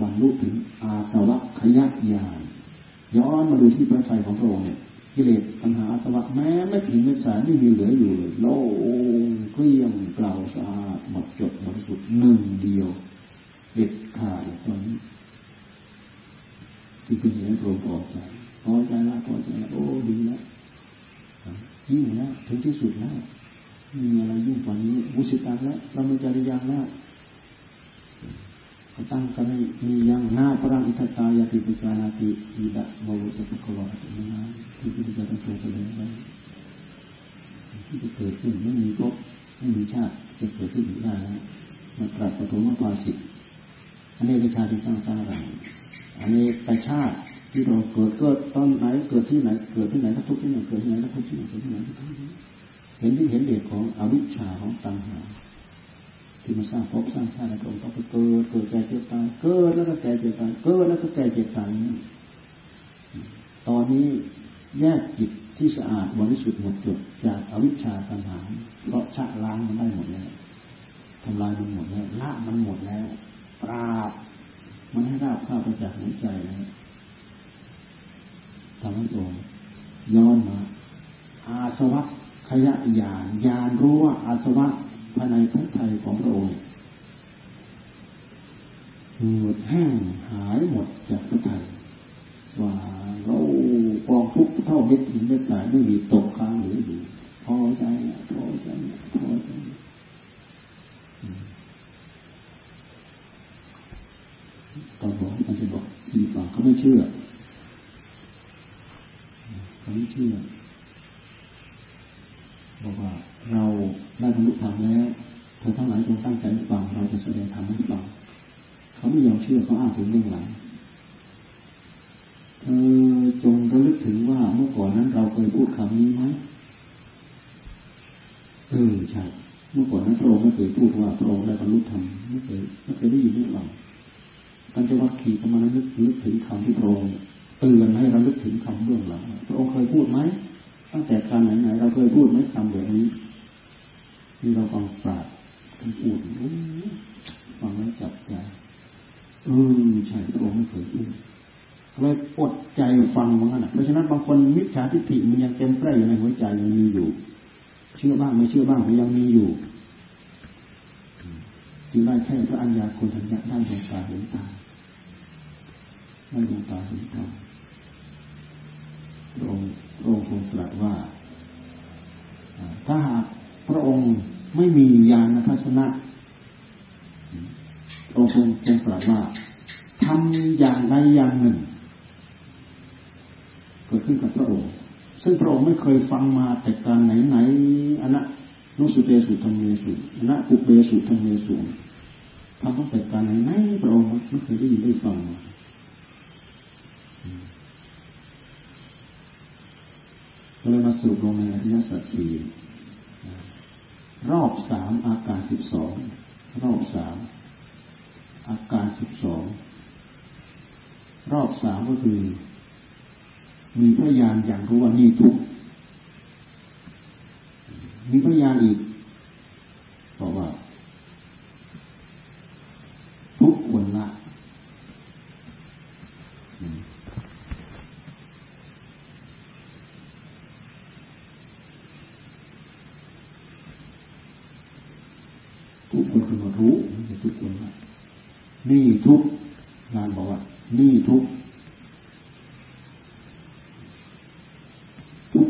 บรรลุถึงอาสวัคยญาณย้อนมาดูที่พระทัยของพระองค์เนี่ยกิเลสตัณหาอาสวะแม้ไม่ถึงไม่สายไม่มีเหลืออยู่เลยโล่งเกลี้ยงเปล่าสะอาดหมดจดหมดสุดหนึ่งเดียวเด็ดขาดตอนนี้ที่เป็นเหตุให้เราพอใจพอใจละโอ้ดีละยิ่งนะถึงที่สุดแล้วมีอะไรยิ่งกว่านี้วุสิตังแล้วเราไม่จริยังแล้วตั้งกันให้มียังหน้าพระอิทธตายาติปิจานาติอิดะโมตุปกวาตุนะที่พุทธเจ้าทรงแสดงไว้ที่จะเกิดขึ้นไม่มีภพไม่มีชาติจะเกิดขึ้นอยู่ได้นะมันกลับปฐมภาสิอันนี้วิชาที่สร้างสร้างอะไรอันนี้ไปชาติที่เราเกิดก็ตอนไหนเกิดที่ไหนเกิดที่ไหนทุกที่ไหนเกิดที่ไหนทุกที่ไหนเกิดที่ไหนเห็นที่เห็นเด็กของอวิชชาของตัณหาที่มันสร้างภพสร้างชาติในกรรมก็ไปเกิดแก่เจ็บตายเกิดแล้วก็แก่เจ็บตายเกิดแล้วก็แก่เจ็บตายตอนนี้แยกจิตที่สะอาดบริสุทธิ์หมดจดจากอวิชชาตัณหาเพราะชะล้างมันได้หมดแล้วทำลายมันหมดแล้วละมันหมดแล้วปราบมันให้ราบคาบไปจากหัวใจนะทำให้เราย้อนมาอาสวะขยะญาณญาณรู้ว่าอาสวะภายในพระทัยของพระองค์หืดแห้งหายหมดจากพระทัยว่าเรากองทุกข์เท่าเม็ดหินเม็ดสายไม่มีตกค้างหรืออยู่พอใจตอนบอกมันจะบอกที่ปากเขาไม่เชื่อบอกว่าเราได้บรรลุธรรมแล้วเธอทั้งหลายจงตั้งใจฟังเราจะแสดงธรรมให้ฟังเขาไม่ยอมเชื่อเขาอ้างถึงเรื่องหลังเธอจงระลึกถึงว่าเมื่อก่อนนั้นเราเคยพูดคำนี้ไหมใช่เมื่อก่อนนั้นพระองค์ไม่เคยพูดว่าพระองค์ได้บรรลุธรรมไม่เคยได้ยินเรื่องหลังการจะวัดขี่ประมาณนั้นนึกถึงคำที่พระองค์เตือนให้เราลึกถึงคำเบื้องหลังพระองค์เคยพูดไหมตั้งแต่การไหนเราเคยพูดไหมคำแบบนี้ที่เราฟังปราดคำอุ่นฟังแล้วจับใจใช่พระองค์ไม่เคยพูดเลยอดใจฟังมันนะเพราะฉะนั้นบางคนมิจฉาทิฏฐิมันยังเต็มแปร่อยู่ในหัวใจยังมีอยู่เชื่อบ้างไม่เชื่อบ้างมันยังมีอยู่จึงได้แค่พระอัญญาโกณทัญญะได้ดวงตาเห็นตาพระองค์ทรงตรัสว่าถ้าหากพระองค์ไม่มีญาณทัศนะพระองค์ทรงตรัสว่าทำอย่างใดอย่างหนึ่งเกิดขึ้นกับพระองค์ซึ่งพระองค์ไม่เคยฟังมาแต่การไหนๆอนะนุสุเตสุธรรมเมสุอนะปุเปสุธรรมเมสุทำตั้งแต่การไหนๆพระองค์ไม่เคยได้ยินได้ฟังมาก็เลยมาสู่ลงในอริยสัจสี่รอบสามอาการ12รอบสามอาการ12รอบสามก็คือมีพยานอย่างรู้ว่านี่ทุกข์มีพยานอีกบอกว่าทุกข์ควรละทุกคนคือมารู้ทุกคนว่านี่ทุกงานบอกว่านี่ทุก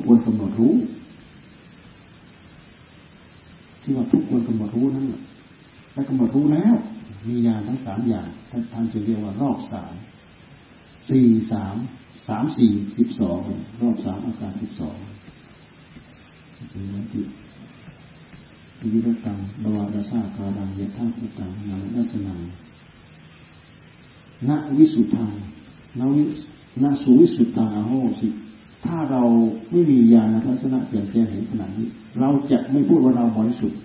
คนคือมารู้ที่ว่าทุกคนคือมารู้นั่นแหละได้กำหนดรู้แล้วมีญาณทั้ง3อย่างท่านจะเรียกว่ารอบ3 4 3 3 4 12รอบ3อาการ12นี่ปิริตังบวรสาคารังยถาภูตังนานัจนังณวิสุทธังณสุวิสุทธาโหสิถ้าเราไม่มีญาณทัศนะเปลี่ยนแปลงเห็นขนาดนี้เราจะไม่พูดว่าเราบริสุทธิ์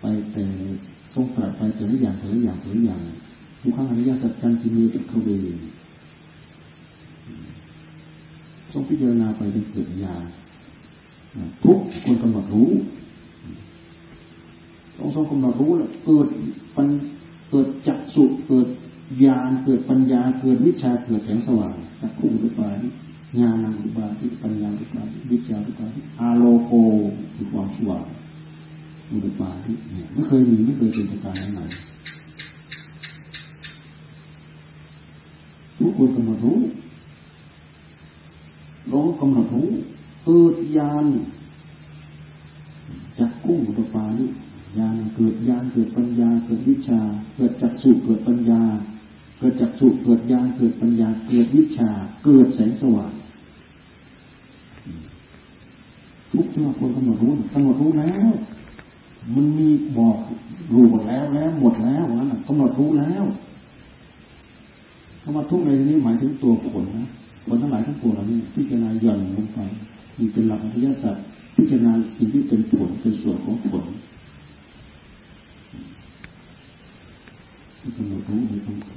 ไปแต่ทรงตรัสไปแต่ละอย่าง ทุกขังอริยสัจจังกิเมติขเวต้องพิจารณาไปในเกิดญาทุกควรกำหนดรู้ต้องกำหนดรู้แหละเกิดจักสุเกิดญาณเกิดปัญญาเกิดวิชาเกิดแสงสว่างจักขุอุปบาทิญาณังอุปบาทิปัญญาอุปบาทิวิชาอุปบาทิอาโลโกคือความสว่างอุปบาทิเนี่ยไม่เคยมีไม่เคยเป็นประการไหนทุกคนกำหนดรู้เรากำหนดรู้เกิดญาณจักขุอุปบาทิญาณเกิดญาณเกิดปัญญาเกิดวิชาเกิดจักขุเกิดปัญญาเกิดจักขุเกิดญาณเกิดปัญญาเกิดวิชาเกิดแสงสว่างทุกที่ว่าคนกำหนดรู้กำหนดรู้แล้วมันมีบอกรู้หมดแล้วหมดแล้วนะกำหนดรู้แล้วคำว่าทุกในนี้หมายถึงตัวผลนะผลทั้งหลายทั้งปวงเหล่านี้พิจารณาย่อนลงไปมีเป็นหลักอริยสัจพิจารณาสิ่งที่เป็นผลเป็นส่วนของผลกำหนดรู้ไ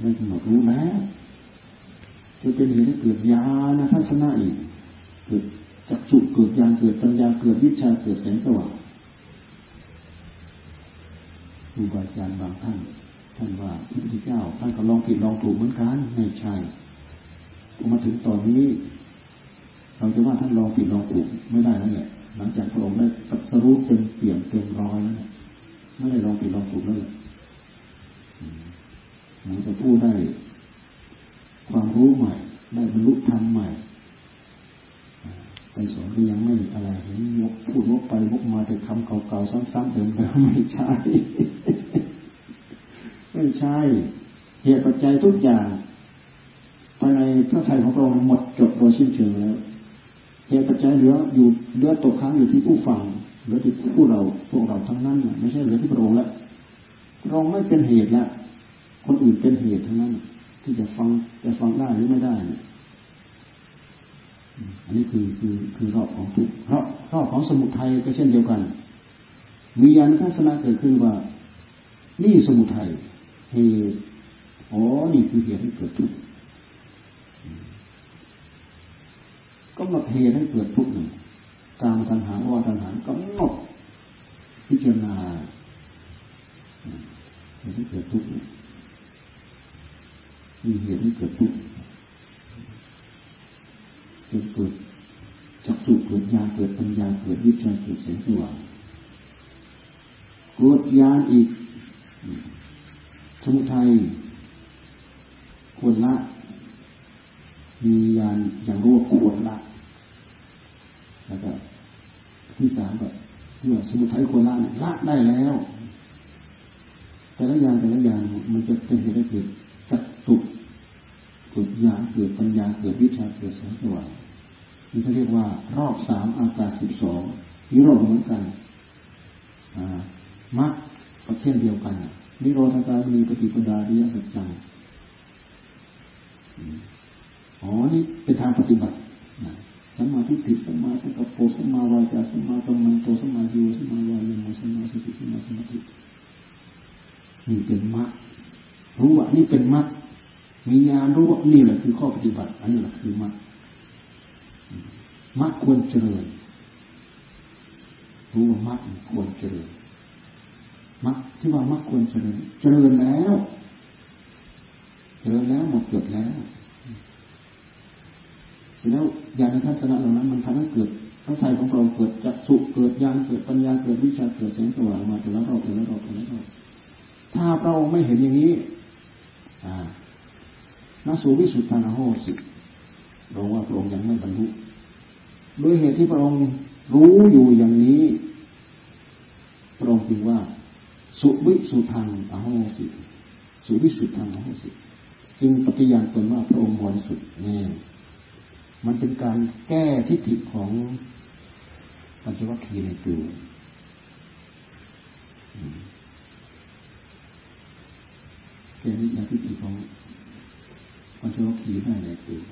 ม่กำหนดรู้นะจะเป็นเหตุให้เกิดญาณทัศนะอีกเกิดจักขุเกิดญาณเกิดปัญญาเกิดวิชาเกิดแสงสว่างครูบาอาจารย์บางท่านว่าพระพุทธเจ้าท่านก็ลองผิดลองถูกเหมือนกันไม่ใช่มาถึงตอนนี้เราจะว่าท่านลองผิดลองถูกไม่ได้แล้วเนี่ยหลังจากพระองค์ได้ตรัสรู้จนเปี่ยมเต็มร้อยแล้วไม่ได้ลองผิดลองถูกแล้วมันจะพูดได้ความรู้ใหม่ได้บรรลุธรรมใหม่ไปสอนก็ยังไม่อะไรเห็นวกพูดวกไปวกมาแต่คำเก่าๆซ้ำๆเดิมๆไม่ใช่เหตุปัจจัยทุกอย่างภายในพระทัยของเราหมดจบโดยสิ้นเชิงแล้วเหตุปัจจัยเหลืออยู่เหลือตกค้างอยู่ที่ผู้ฟังเหลือที่ผู้เราพวกเราทั้งนั้นไม่ใช่เหลือที่พระองค์แล้วเราไม่เป็นเหตุแล้วคนอื่นเป็นเหตุทั้งนั้นที่จะฟังได้หรือไม่ได้อันนี้คือรอบของทุกข์รอบของสมุทัยก็เช่นเดียวกันมีญาณทัศนะเกิดขึ้นว่านี่สมุทัยเหตุอ๋อนี่คือเหตุให้เกิดทุกข์กำหนดเหตุให้เกิดทุกข์หนึ่งกามตัณหาภวตัณหากำหนดพิจารณาเหตุให้เกิดทุกข์มีเหตุให้เกิดทุกข์เกิดจักขุเกิดญาณเกิดปัญญาเกิดวิชาเกิดแสงสว่างเกิดญาณอีกสมุทัยควรละมีญาณอย่างรู้ว่าควรละแล้วก็ที่สามก็เมื่อสมุทัยควรละละได้แล้วแต่ละอย่างมันจะเป็นเหตุให้เกิดจักขุเกิดญาณเกิดปัญญาเกิดวิชาเกิดแสงสว่างนี่เขาเรียกว่ารอบสามอากาศ12นิโรธเหมือนกันมรรคก็เช่นเดียวกันนิโรธาการมีปฏิปดาอริยสัจจังอ๋อนี่เป็นทางปฏิบัติสัมมาทิฏฐิสัมมาสังกัปปะสัมมาวาจาสัมมากัมมันโตสัมมาจีวรสัมมาวายามะสัมมาสติสัมมาสมาธินี่เป็นมรรครู้ว่านี่เป็นมรรคมีญาณรู้ว่านี่แหละคือข้อปฏิบัติอันนี้แหละคือมรรคควรเจริญรู้ว่ามรรคควรเจริญมรรคที่ว่ามรรคควรเจริญแล้วหมดเกิดแล้วญาณทัศนะเหล่านั้นมันทำให้เกิดทั้งใจของเราเกิดจักขุเกิดญาณเกิดปัญญาเกิดวิชาเกิดแสงสว่างมาแต่ละรอบถ้าเราไม่เห็นอย่างนี้นัสวิสุทธานาโหสิเราว่าพระองค์ยังไม่บรรลุด้วยเหตุที่พระองค์รู้อยู่อย่างนี้พระองค์จึงว่าสุวิสุทธังอโหสิสุวิสุทธังอโหสิจึงปฏิญาณตนว่าพระองค์บริสุทธิ์นี่มันเป็นการแก้ทิฏฐิของปัญจวัคคีย์ในตัวแก้ทิฏฐิของปัญจวัคคีย์ได้ในตัว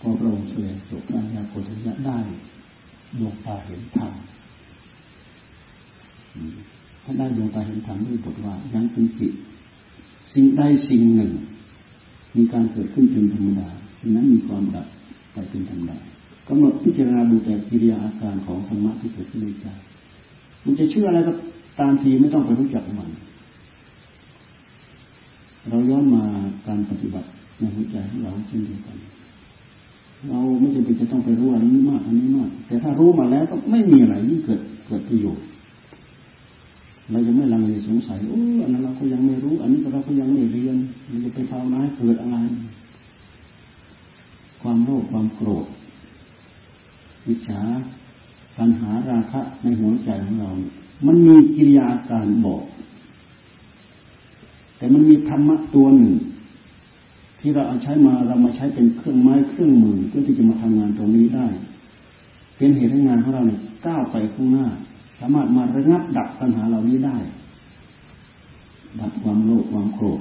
พอพระองค์แสดงจบปัญญาโกฏัญญะได้ดวงตาเห็นธรรมท่านได้ดวงตาเห็นธรรมด้วยบทว่ายังปิติ สิ่งใดสิ่งหนึ่งมีการเกิดขึ้นเป็นธรรมดาฉะนั้นมีความดับไปเป็นธรรมดากำหนดพิจารณาดูแต่กิริยาอาการของธรรมะที่เกิดขึ้นในใจคุณจะเชื่ออะไรก็ตามทีไม่ต้องไปรู้จักมันเราย้อนมาการปฏิบัติในหัวใจของเราเช่นเดียวกันเราไม่จำเป็นจะต้องไปรู้อันนี้มากอันนี้มากแต่ถ้ารู้มาแล้วก็ไม่มีอะไรที่เกิดประโยชน์เราจะไม่ลังเลสงสัยโอ้อันนั้นเราก็ยังไม่รู้อันนี้เราก็ยังไม่เรียนมันจะไปภาวนาเกิดอะไรความโลภความโกรธวิชาปัญหาราคะในหัวใจของเรามันมีกิริยาการบอกแต่มันมีธรรมะตัวหนึ่งที่เราเอาใช้มาเรามาใช้เป็นเครื่องไม้เครื่องมือเพื่อที่จะมาทำงานตรงนี้ได้เป็นเหตุให้งานของเราเนี่ยก้าวไปข้างหน้าสามารถมาระงับดับปัญหาเหล่านี้ได้ดับความโลภความโกรธ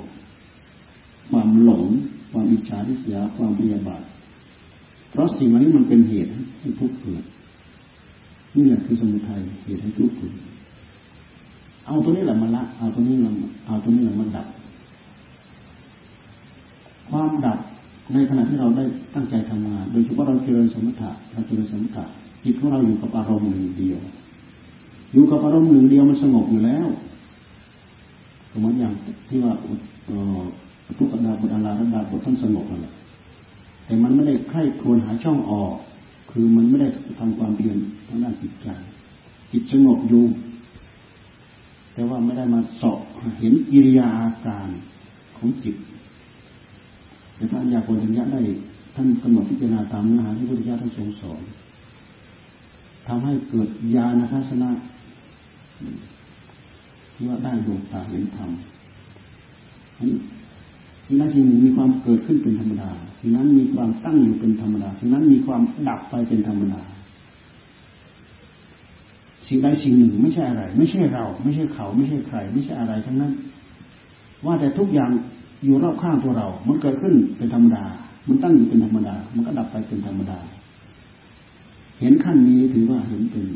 ความหลงความอิจฉาริษยาความพยาบาทเพราะสิ่งเหล่านี้มันเป็นเหตุให้ทุกข์เกิดนี่แหละคือสมุทัยเหตุให้ทุกข์เกิดเอาตัวนี้แหละมาละเอาตัวนี้แหละเอาตัวนี้แหละมาดับความดับในขณะที่เราได้ตั้งใจทำงานโดยเฉพาะเราเจริญสมถะเราเจริญสมถะจิตของเราอยู่กับอารมณ์หนึ่งเดียวอยู่กับอารมณ์หนึ่งเดียวมันสงบอยู่แล้วสมมติอย่างที่ว่าทุกขดาบทอาราดาบทท่านสงบนั่นแหละแต่มันไม่ได้ใคร่ครวญหาช่องออกคือมันไม่ได้ทำความเพียรทางด้านจิตใจจิตสงบอยู่แต่ว่าไม่ได้มาเสาะเห็นกิริยาอาการของจิตแต่ท่านอยากควรถึงญาติได้ท่านกำหนดพิจารณาตามเนื้อหาที่พระพุทธเจ้าท่านทรงสอนทำให้เกิดญาณทัศนะที่ว่าได้ดวงตาเห็นธรรมนั้นนั้นจึงมีความเกิดขึ้นเป็นธรรมดานั้นมีความตั้งอยู่เป็นธรรมดานั้นมีความดับไปเป็นธรรมดาสิ่งใดสิ่งหนึ่งไม่ใช่อะไรไม่ใช่เราไม่ใช่เขาไม่ใช่ใครไม่ใช่อะไรทั้งนั้นว่าแต่ทุกอย่างอยู่รอบข้างตัวเรามันเกิดขึ้นเป็นธรรมดามันตั้งอยู่เป็นธรรมดามันก็ดับไปเป็นธรรมดาเห็นขั้นนี้ถือว่าเห็นเป็น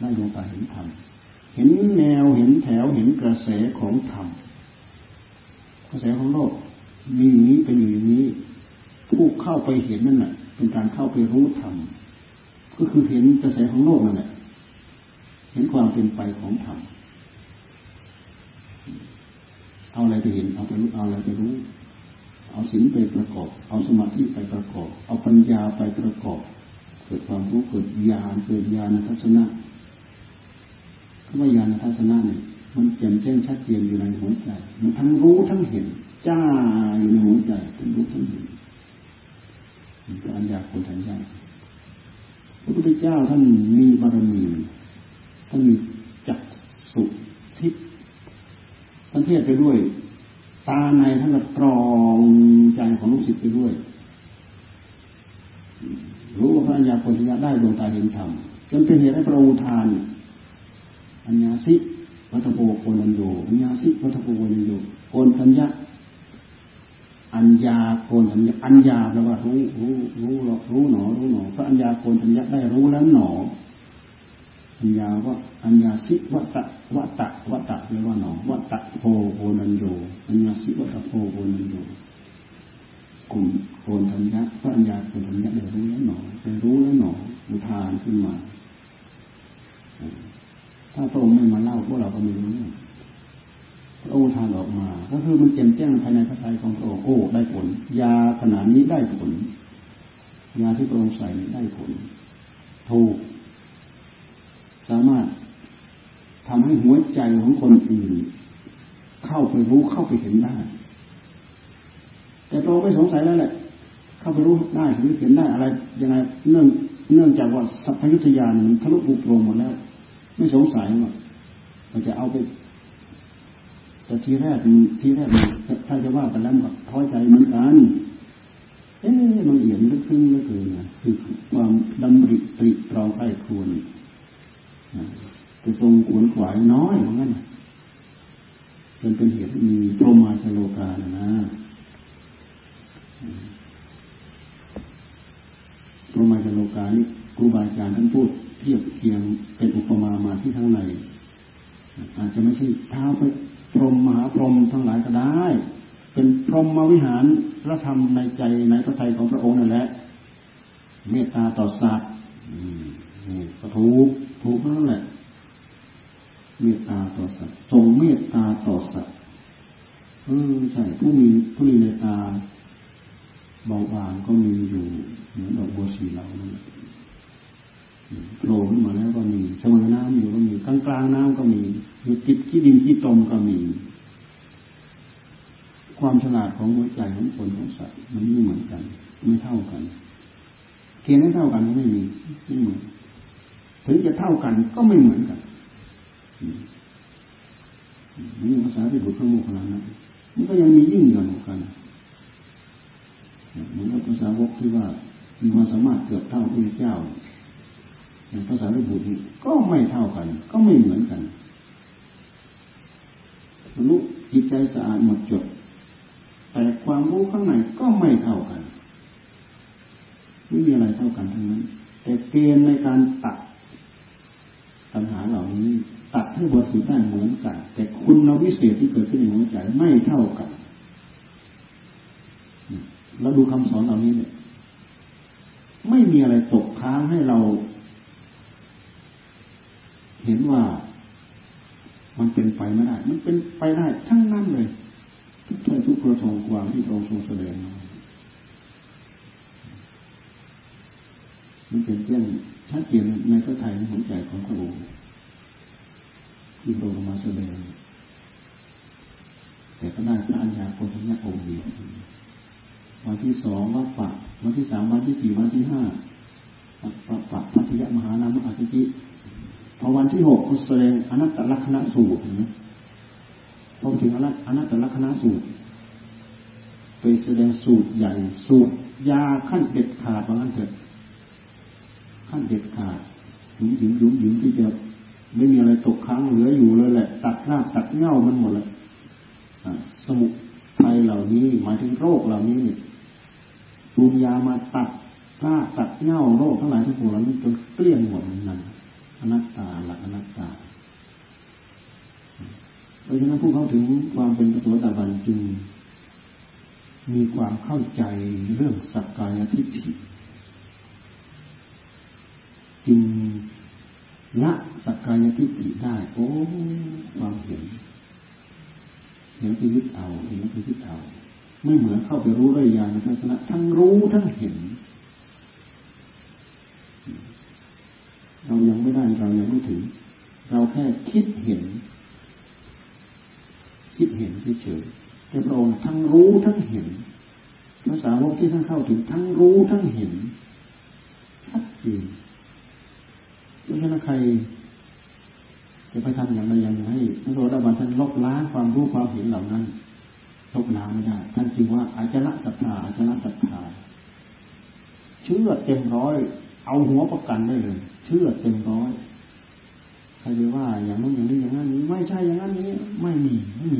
ได้ดวงตาเห็นธรรมเห็นแนวเห็นแถวเห็นกระแสของธรรมกระแสของโลกมีอย่างนี้เป็นอย่างนี้ผู้เข้าไปเห็นนั่นแหละเป็นการเข้าไปรู้ธรรมก็คือเห็นกระแสของโลกนั่นแหละเห็นความเป็นไปของธรรมเอาอะไรไปเห็นเอาไปรู้เอาอะไรไปรู้เอาศีลไปประกอบเอาสมาธิไปประกอบเอาปัญญาไปประกอบเกิดความรู้เกิดญาณเกิดญาณทัศนะคำว่าญาณทัศนะเนี่ยมันแจ่มแจ้งชัดเจนอยู่ในหัวใจมันทั้งรู้ทั้งเห็นจ้าอยู่ในหัวใจทั้งรู้ทั้งเห็นมันก็อันยากคนทันยากพระพุทธเจ้าท่านมีบารมีท่านมีจักสุทิพย์ท่านเทศไปด้วยตาในท่านก็ตรองใจของลูกศิษย์ไปด้วยรู้ว่าพระอัญญาโกณฑิยะได้ดวงตาเห็นธรรมจนเป็นเหตุให้พระอุทานอัญญาสิวัฏโภโกนัญโยอัญญาสิวัฏโภโกนัญโยโกณฑัญญะอัญญาโกณฑัญญะอัญญาแปลว่ารู้หนอรู้หนอพระอัญญาโกณฑัญญะได้รู้แล้วหนออัญญาว่าอัญญาสิวัตตะแปลว่าหนอวัตตะโภโกนัญโยอัญญาสิวัตตะโภโกนัญโยกลุ่มโกณฑัญญะพระอัญญาโกณฑัญญะได้รู้แล้วหนอได้รู้แล้วหนออุทานขึ้นมาถ้าพระองค์ไม่มาเล่าพวกเราก็ไม่รู้เนี่ยพระองค์ทานออกมาก็คือมันแจ่มแจ้งภายในพระทัยของพระองค์โอ้ได้ผลยาขนาดนี้ได้ผลยาที่พระองค์ใส่ได้ผลถูกสามารถทำให้หัวใจของคนอื่นเข้าไปรู้เข้าไปเห็นได้แต่เราไม่สงสัยแล้วแหละเข้าไปรู้ได้หรือเห็นได้อะไรยังไงเนื่องจากว่าสัพพยุตญาณมันทะลุปลุกโลมหมดแล้วไม่สงสัยหรอกมันจะเอาไปแต่ทีแรกถ้าจะว่ากันแล้วก็ท้อใจเหมือนกันเอ๊ะมันเอียงลึกซึ้งเหลือเกินนะคือความดำริตรีตรองไข้ควรจะทรงขวนขวายน้อยเหมือนกันจนเป็นเหตุมีโทมาชโลกานะโทมาชโลกานี่ครูบาอาจารย์ท่านพูดเทียบเคียงเป็นอุปมามาที่ข้างในอาจจะไม่ใช่เท้าไป พรหมมหาพรหมทั้งหลายก็ได้เป็นพรหมวิหารพระธรรมในใจในพระทัยของพระองค์นั่นแหละเมตตาต่อสัตว์ก็ถูกนั่นแหละเมตตาต่อสัตว์ทรงเมตตาต่อสัตว์ใช่ผู้มีเมตตาเบาบางก็มีอยู่เหมือนดอกบัวสีเหลืองนั่นโผล่ขึ้นมาแล้วก็มีเสมอน้ำอยู่ก็มีกลางน้ำก็มีอยู่ติดขี้ดินขี้ตมก็มีความฉลาดของหัวใจของคนของสัตว์มันไม่เหมือนกันไม่เท่ากันเทียนให้เท่ากันก็ไม่มีไม่เหมือนถึงจะเท่ากันก็ไม่เหมือนกันนี่ภาษาที่บุตรข้างโมกขลานะมันก็ยังมียิ่งหย่อนกันเหมือนกับภาษาวกที่ว่ามีความสามารถเกือบเท่าพระเจ้าภาษาที่บุตรก็ไม่เท่ากันก็ไม่เหมือนกันรู้จิตใจสะอาดหมดจดแต่ความรู้ข้างในก็ไม่เท่ากันไม่มีอะไรเท่ากันทั้งนั้นแต่เกณฑ์ในการตัดปัญหาเหล่านี้ตัดให้บริสุทธิ์ได้เหมือนกันแต่คุณวิเศษที่เกิดขึ้นในหัวใจไม่เท่ากันแล้วดูคำสอนเหล่านี้เนี่ยไม่มีอะไรตกค้างให้เราเห็นว่ามันเป็นไปไม่ได้มันเป็นไปได้ทั้งนั้นเลยทุกท่านทุกประสงค์ความที่เราทรงแสดงมันเป็นเรื่องชัดเจนในพระทัยในหัวใจของพระองค์ที่ทรงมาแสดงแต่ก็ได้พระอัญญาโกณฑัญญะองค์เดียววันที่สองวัปปะวันที่สามวันที่สี่วันที่ห้าวัปปะพัทยมหานามอาทิจิพอวันที่หกคุณแสดงอนัตตลักขณสูตรนะพอถึงอนัตตลักขณสูตรไปแสดงสูตรใหญ่สูตรยาขั้นเด็ดขาดว่างั้นเถอะขั้นเด็ดขาดหยุ่มที่จะไม่มีอะไรตกค้างเหลืออยู่เลยแหละตัดหน้าตัดเง่ามันหมดเลยสมุทัยเหล่านี้หมายถึงโรคเหล่านี้นี่ปรุงยามาตัดหน้าตัดเง่าโรคทั้งหลายทั้งปวงเหล่านี้จนเกลี้ยงหมดนั้นอนัตตาหลักอนัตตาเพราะฉะนั้นผู้เข้าถึงความเป็นพระโสดาบันจึงมีความเข้าใจเรื่องสักกายทิฏฐิจึงละสักกายทิฏฐิได้โอ้ความเห็นที่ยึดเอาไม่เหมือนเข้าไปรู้ด้วยญาณทัศนะทั้งรู้ทั้งเห็นเรายังไม่ได้เรายังไม่ถึงเราแค่คิดเห็นเฉยๆแต่พระองค์ทั้งรู้ทั้งเห็นพระสาวกที่ท่านเข้าถึงทั้งรู้ทั้งเห็นชัดเจนเพราะฉะนั้นใครจะไปทำอย่างไรอย่างไรพระโสดาบันท่านลบล้างความรู้ความเห็นเหล่านั้นลบล้างไม่ได้ท่านจึงว่าอาจละศรัทธาอาจละศรัทธาเชื่อเต็มร้อยเอาหัวประกันได้เลยเชื่อเต็มร้อยใครจะว่าอย่างนั้นอย่างนี้อย่างนั้นไม่ใช่อย่างนั้นนี้ไม่มี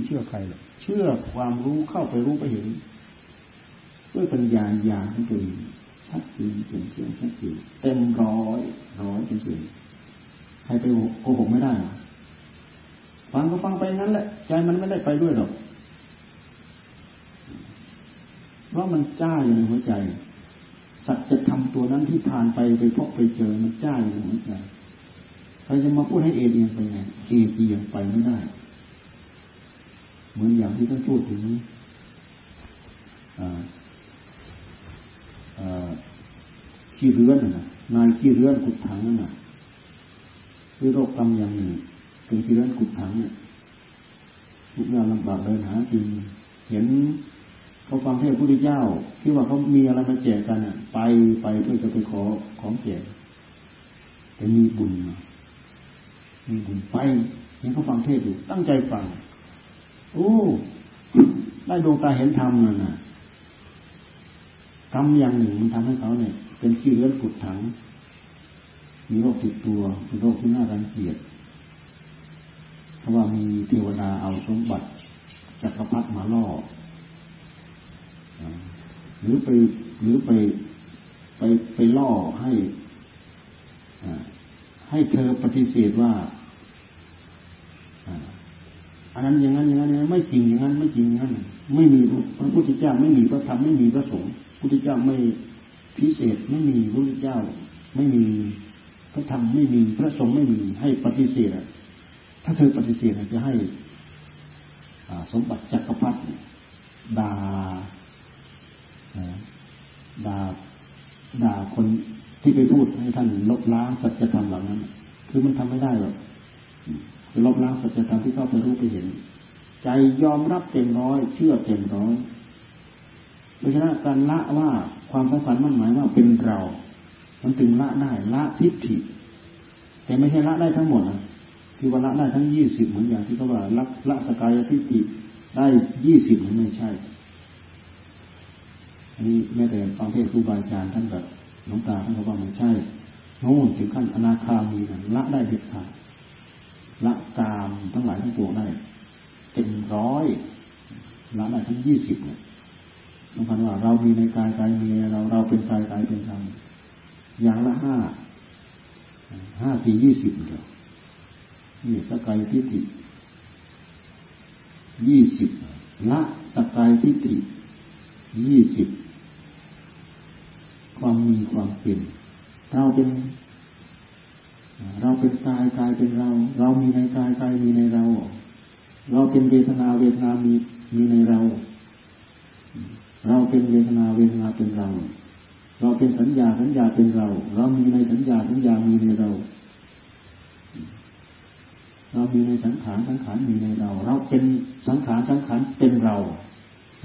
เชื่อใครหรอกเชื่อความรู้เข้าไปรู้ไปเห็นด้วยปัญญาญาณของตัวเองชัดเจนเต็มเชี่ยวชัดเจนเต็มร้อยจริงๆใครไปโกหกไม่ได้ฟังก็ฟังไปงั้นแหละใจมันไม่ได้ไปด้วยหรอกเพราะมันจ้าอยู่ในหัวใจสัจธรรมตัวนั้นที่ผ่านไปพบไปเจอมันจ้าอยู่เหมือนกันใครจะมาพูดให้เอเดียงไปไงเอเดียงไปไม่ได้เหมือนอย่างที่ท่านพูดถึงขี้เรือนนะนายขี้เรือนขุดถังนั่นนะด้วยโรคกรรมอย่างหนึ่งเป็นขี้เรือนขุดถังเนี่ยทุกอย่างลำบากเลยหาจริงเห็นเขาฟังเทศน์พระพุทธเจ้าที่ว่าเขามีอะไรมาแจกกันไปเพื่อจะไปขอของแจกแต่มีบุญไปยังเขาฟังเทศน์อยู่ตั้งใจฟังโอ้ได้ดวงตาเห็นธรรมเลยนะกรรมอย่างหนึ่งมันทำให้เขาเนี่ยเป็นขี้เลื้อนกุดถังมีโรคติดตัวเป็นโรคที่น่ารังเกียจเพราะว่ามีเทวดาเอาสมบัติจักรพรรดิมาล่อหรือไปล่อให้เธอปฏิเสธว่า อันนั้นอย่างนั้นอย่างนั้นไม่จริงอย่างนั้นไม่จริงอย่างนั้นไม่มีพระพุทธเจ้าไม่มีพระธรรมไม่มีพระสงฆ์พระพุทธเจ้าไม่พิเศษไม่มีพระพุทธเจ้าไม่มีพระธรรมไม่มีพระสงฆ์ไม่มีให้ปฏิเสธถ้าเธอปฏิเสธจะให้สมบัติจักรพรรดิด่าคนที่ไปพูดให้ท่านลบล้างสัจธรรมเหล่านั้นคือมันทำไม่ได้หรอกลบล้างสัจธรรมที่เข้าไปรู้ไปเห็นใจยอมรับเต็มร้อยเชื่อเต็มร้อยเพราะฉะนั้นการละว่าความสำคัญมั่นหมายว่าเป็นเรามันถึงละได้ละทิฏฐิแต่ไม่ใช่ละได้ทั้งหมดนะคือว่าละได้ทั้ง20เหมือนอย่างที่เขาว่าละสกายทิฏฐิได้20มันไม่ใช่อันนี้แม้แต่ฟังเทศน์ครูบาอาจารย์ท่านกับหลวงตาท่านก็ว่าไม่ใช่โน่นถึงขั้นอนาคามีนั้นละได้เด็ดขาดละตามทั้งหลายทั้งปวงได้เต็มร้อยละได้ทั้ง20เนี่ยสำคัญว่าเรามีในกายกายมีเราเป็นกายกายเป็นธรรมอย่างละ5 4 20เดียวนี่สกายทิฏฐิ20ละสกายทิฏฐิ20ความมีความเป็นเราเป็นกายกายเป็นเรามีในกายกายมีในเราเป็นเวทนาเวทนามีในเราเป็นเวทนาเวทนาเป็นเราเป็นสัญญาสัญญาเป็นเรามีในสัญญาสัญญามีในเรามีในสังขารสังขารมีในเราเป็นสังขารสังขารเป็นเรา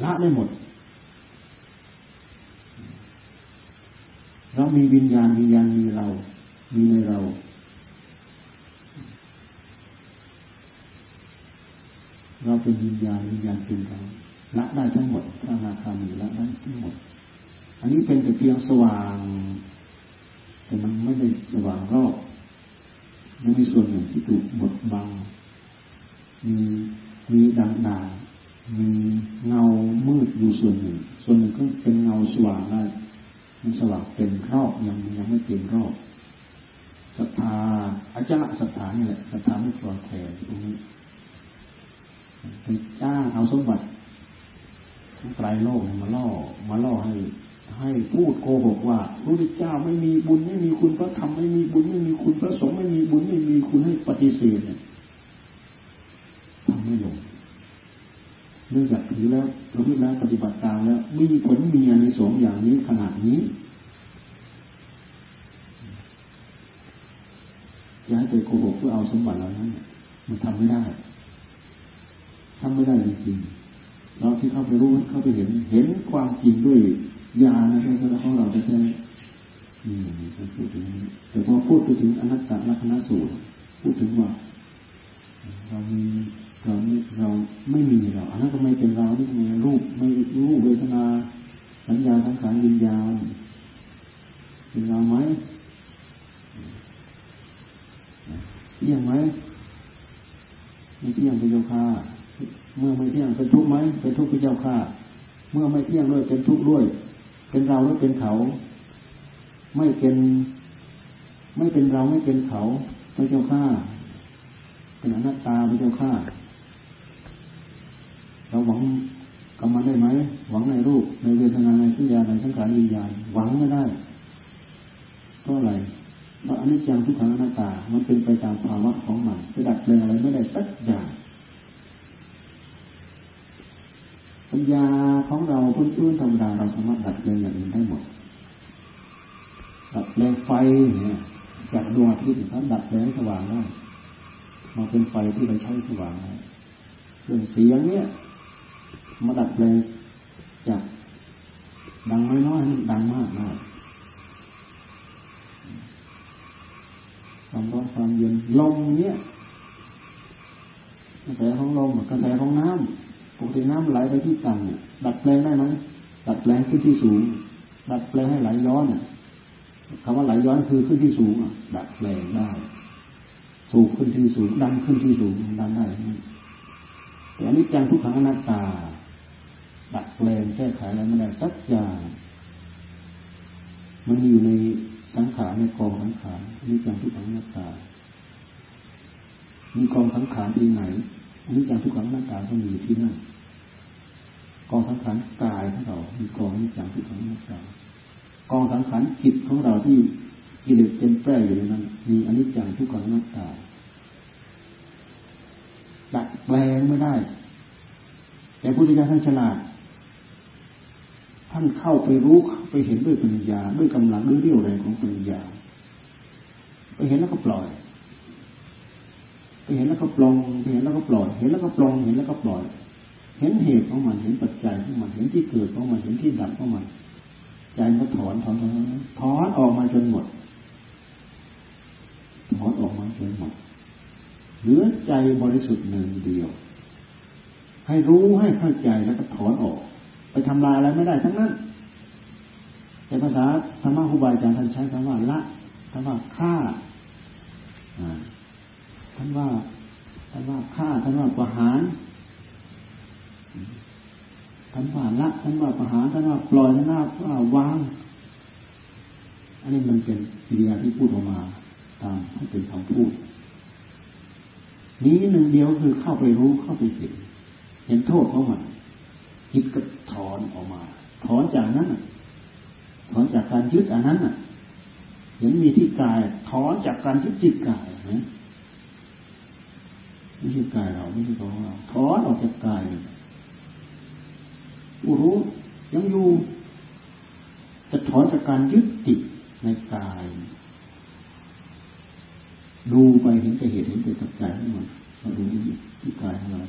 ละได้หมดเรามีวิญญาณวิญญาณมีเรามีในเราเราเป็นวิญญาณวิญญาณเป็นเราละได้ทั้งหมดพระอนาคามีละได้ทั้งหมดอันนี้เป็นแต่เพียงสว่างแต่มันไม่ได้สว่างรอบมันมีส่วนหนึ่งที่ถูกบดบังมีด่างๆมีเงามืดอยู่ส่วนหนึ่งก็เป็นเงาสว่างได้มันสว่างเป็นรอบยังไม่เป็นรอบศรัทธาอาจารย์ศรัทธานี่แหละศรัทธาไม่ปลอดแผลตรงนี้ไปจ้างเอาสมบัติไตรโลกมาล่อให้พูดโกหกว่าพระพุทธเจ้าไม่มีบุญไม่มีคุณพระธรรมไม่มีบุญไม่มีคุณพระสงฆ์ไม่มีบุญไม่มีคุณให้ปฏิเสธทำไม่ลงเนื่องจากถือแล้วประพฤติแล้วปฏิบัติตามแล้วมีผลมีอานิสงส์อย่างนี้ขนาดนี้อย่าให้ไปโกหกเพื่อเอาสมบัติเหล่านั้นมันทำไม่ได้จริงๆเราที่เข้าไปรู้เข้าไปเห็นความจริงด้วยญาณนะครับของเราจะได้พูดถึงแต่พอพูดถึงอนัตตลักขณสูตรพูดถึงว่าเราไม่มีเราอันนั้นก็ไม่เป็นเราที่มีรูปไม่รู้เวทนาสัญญาสังขารวิญญาณเป็นเราไหมเที่ยงไหมไม่เที่ยงเป็นโยคะเมื่อไม่เที่ยงเป็นทุกข์ไหมเป็นทุกข์เป็นโยคะเมื่อไม่เที่ยงด้วยเป็นทุกข์ด้วยเป็นเราด้วยเป็นเขาไม่เป็นเราไม่เป็นเขาเป็นโยคะเป็นอนัตตาเป็นเจ้าข้าเราหวังกรรมได้ไหมหวังในรูปในเวทนาในสัญญาในสังขารวิญญาณหวังไม่ได้ก็อะไรเพราะอนิจจังทุกขังอนัตตามันเป็นไปตามภาวะของมันจะดัดแปลงอะไรไม่ได้สักอย่างปัญญาของเราพื้นๆธรรมดาเราสามารถดัดแปลงอย่างอื่นได้หมดดัดแปลงไฟเนี่ยจากดวงอาทิตย์เขาดัดแปลงสว่างได้มาเป็นไฟที่เราใช้สว่างเรื่องเสียงเนี่ยมาดัดแปลงจากดังน้อยๆให้ดังมากมากความร้อนความเย็นลมเนี่ยกระแสของลมกระแสของน้ำปกติน้ำไหลไปที่ต่ำดัดแปลงได้ไหมดัดแปลงขึ้นที่สูงดัดแปลงให้ไหลย้อนคำว่าไหลย้อนคือขึ้นที่สูงดัดแปลงได้สูงขึ้นที่สูงดันขึ้นที่สูงดันได้แต่อันนี้จังทุกขังอนัตตาดัดแปลงแก้ไขอะไรไม่ได้สักอย่างมันอยู่ในสังขารในกองสังขารอันนี้จังทุกขังอนัตตามีกองสังขารที่ไหน อันนี้การทุกขังหน้าตาต้องมีที่นั่นกองสังขารกายของเรามีกองนิจังทุกขังหน้าตากองสังขารจิตของเราที่กิเลสเต็มแปร่อยู่ในนั้นมีอนิจจังทุกขังหน้าตาดัดแปลงไม่ได้แต่พุทธิยถาท่านฉลาดท่านเข้าไปรู้ไปเห็นด้วยปัญญาด้วยกำลังด้วยเรี่ยวแรงของปัญญาไปเห็นแล้วก็ปล่อยไปเห็นแล้วก็ปลงไปเห็นแล้วก็ปล่อยเห็นแล้วก็ปลงเห็นแล้วก็ปล่อยเห็นเหตุของมันเห็นปัจจัยของมันเห็นที่เกิดของมันเห็นที่ดับของมันใจก็ถอนออกมาจนหมดถอนออกมาจนหมดเหลือใจบริสุทธิ์หนึ่งเดียวให้รู้ให้เข้าใจแล้วก็ถอนออกไปทำลายอะไรไม่ได้ทั้งนั้นแต่ภาษาธรรมะครูบาอาจารย์ท่านใช้คำว่าละคำว่าฆ่าท่านว่าฆ่าท่านว่าประหารท่านว่าละท่านว่าประหารท่านว่าปล่อยท่านว่าวางอันนี้มันเป็นกิริยาที่พูดออกมาตามที่เป็นคำพูดนี้หนึ่งเดียวคือเข้าไปรู้เข้าไปเห็นโทษของมันจิตก็ถอนออกมาถอนจากนั้นถอนจากการยึดอันนั้นเห็นมีที่กายถอนจากการยึดจิตกายนะไม่ใช่กายเราไม่ใช่ของเราถอนออกจากกายผู้รู้ยังอยู่จะถอนจากการยึดติดในกายดูไปเห็นแต่เหตุเห็นแต่ปัจจัยทั้งหมดเราดูที่กายของเรา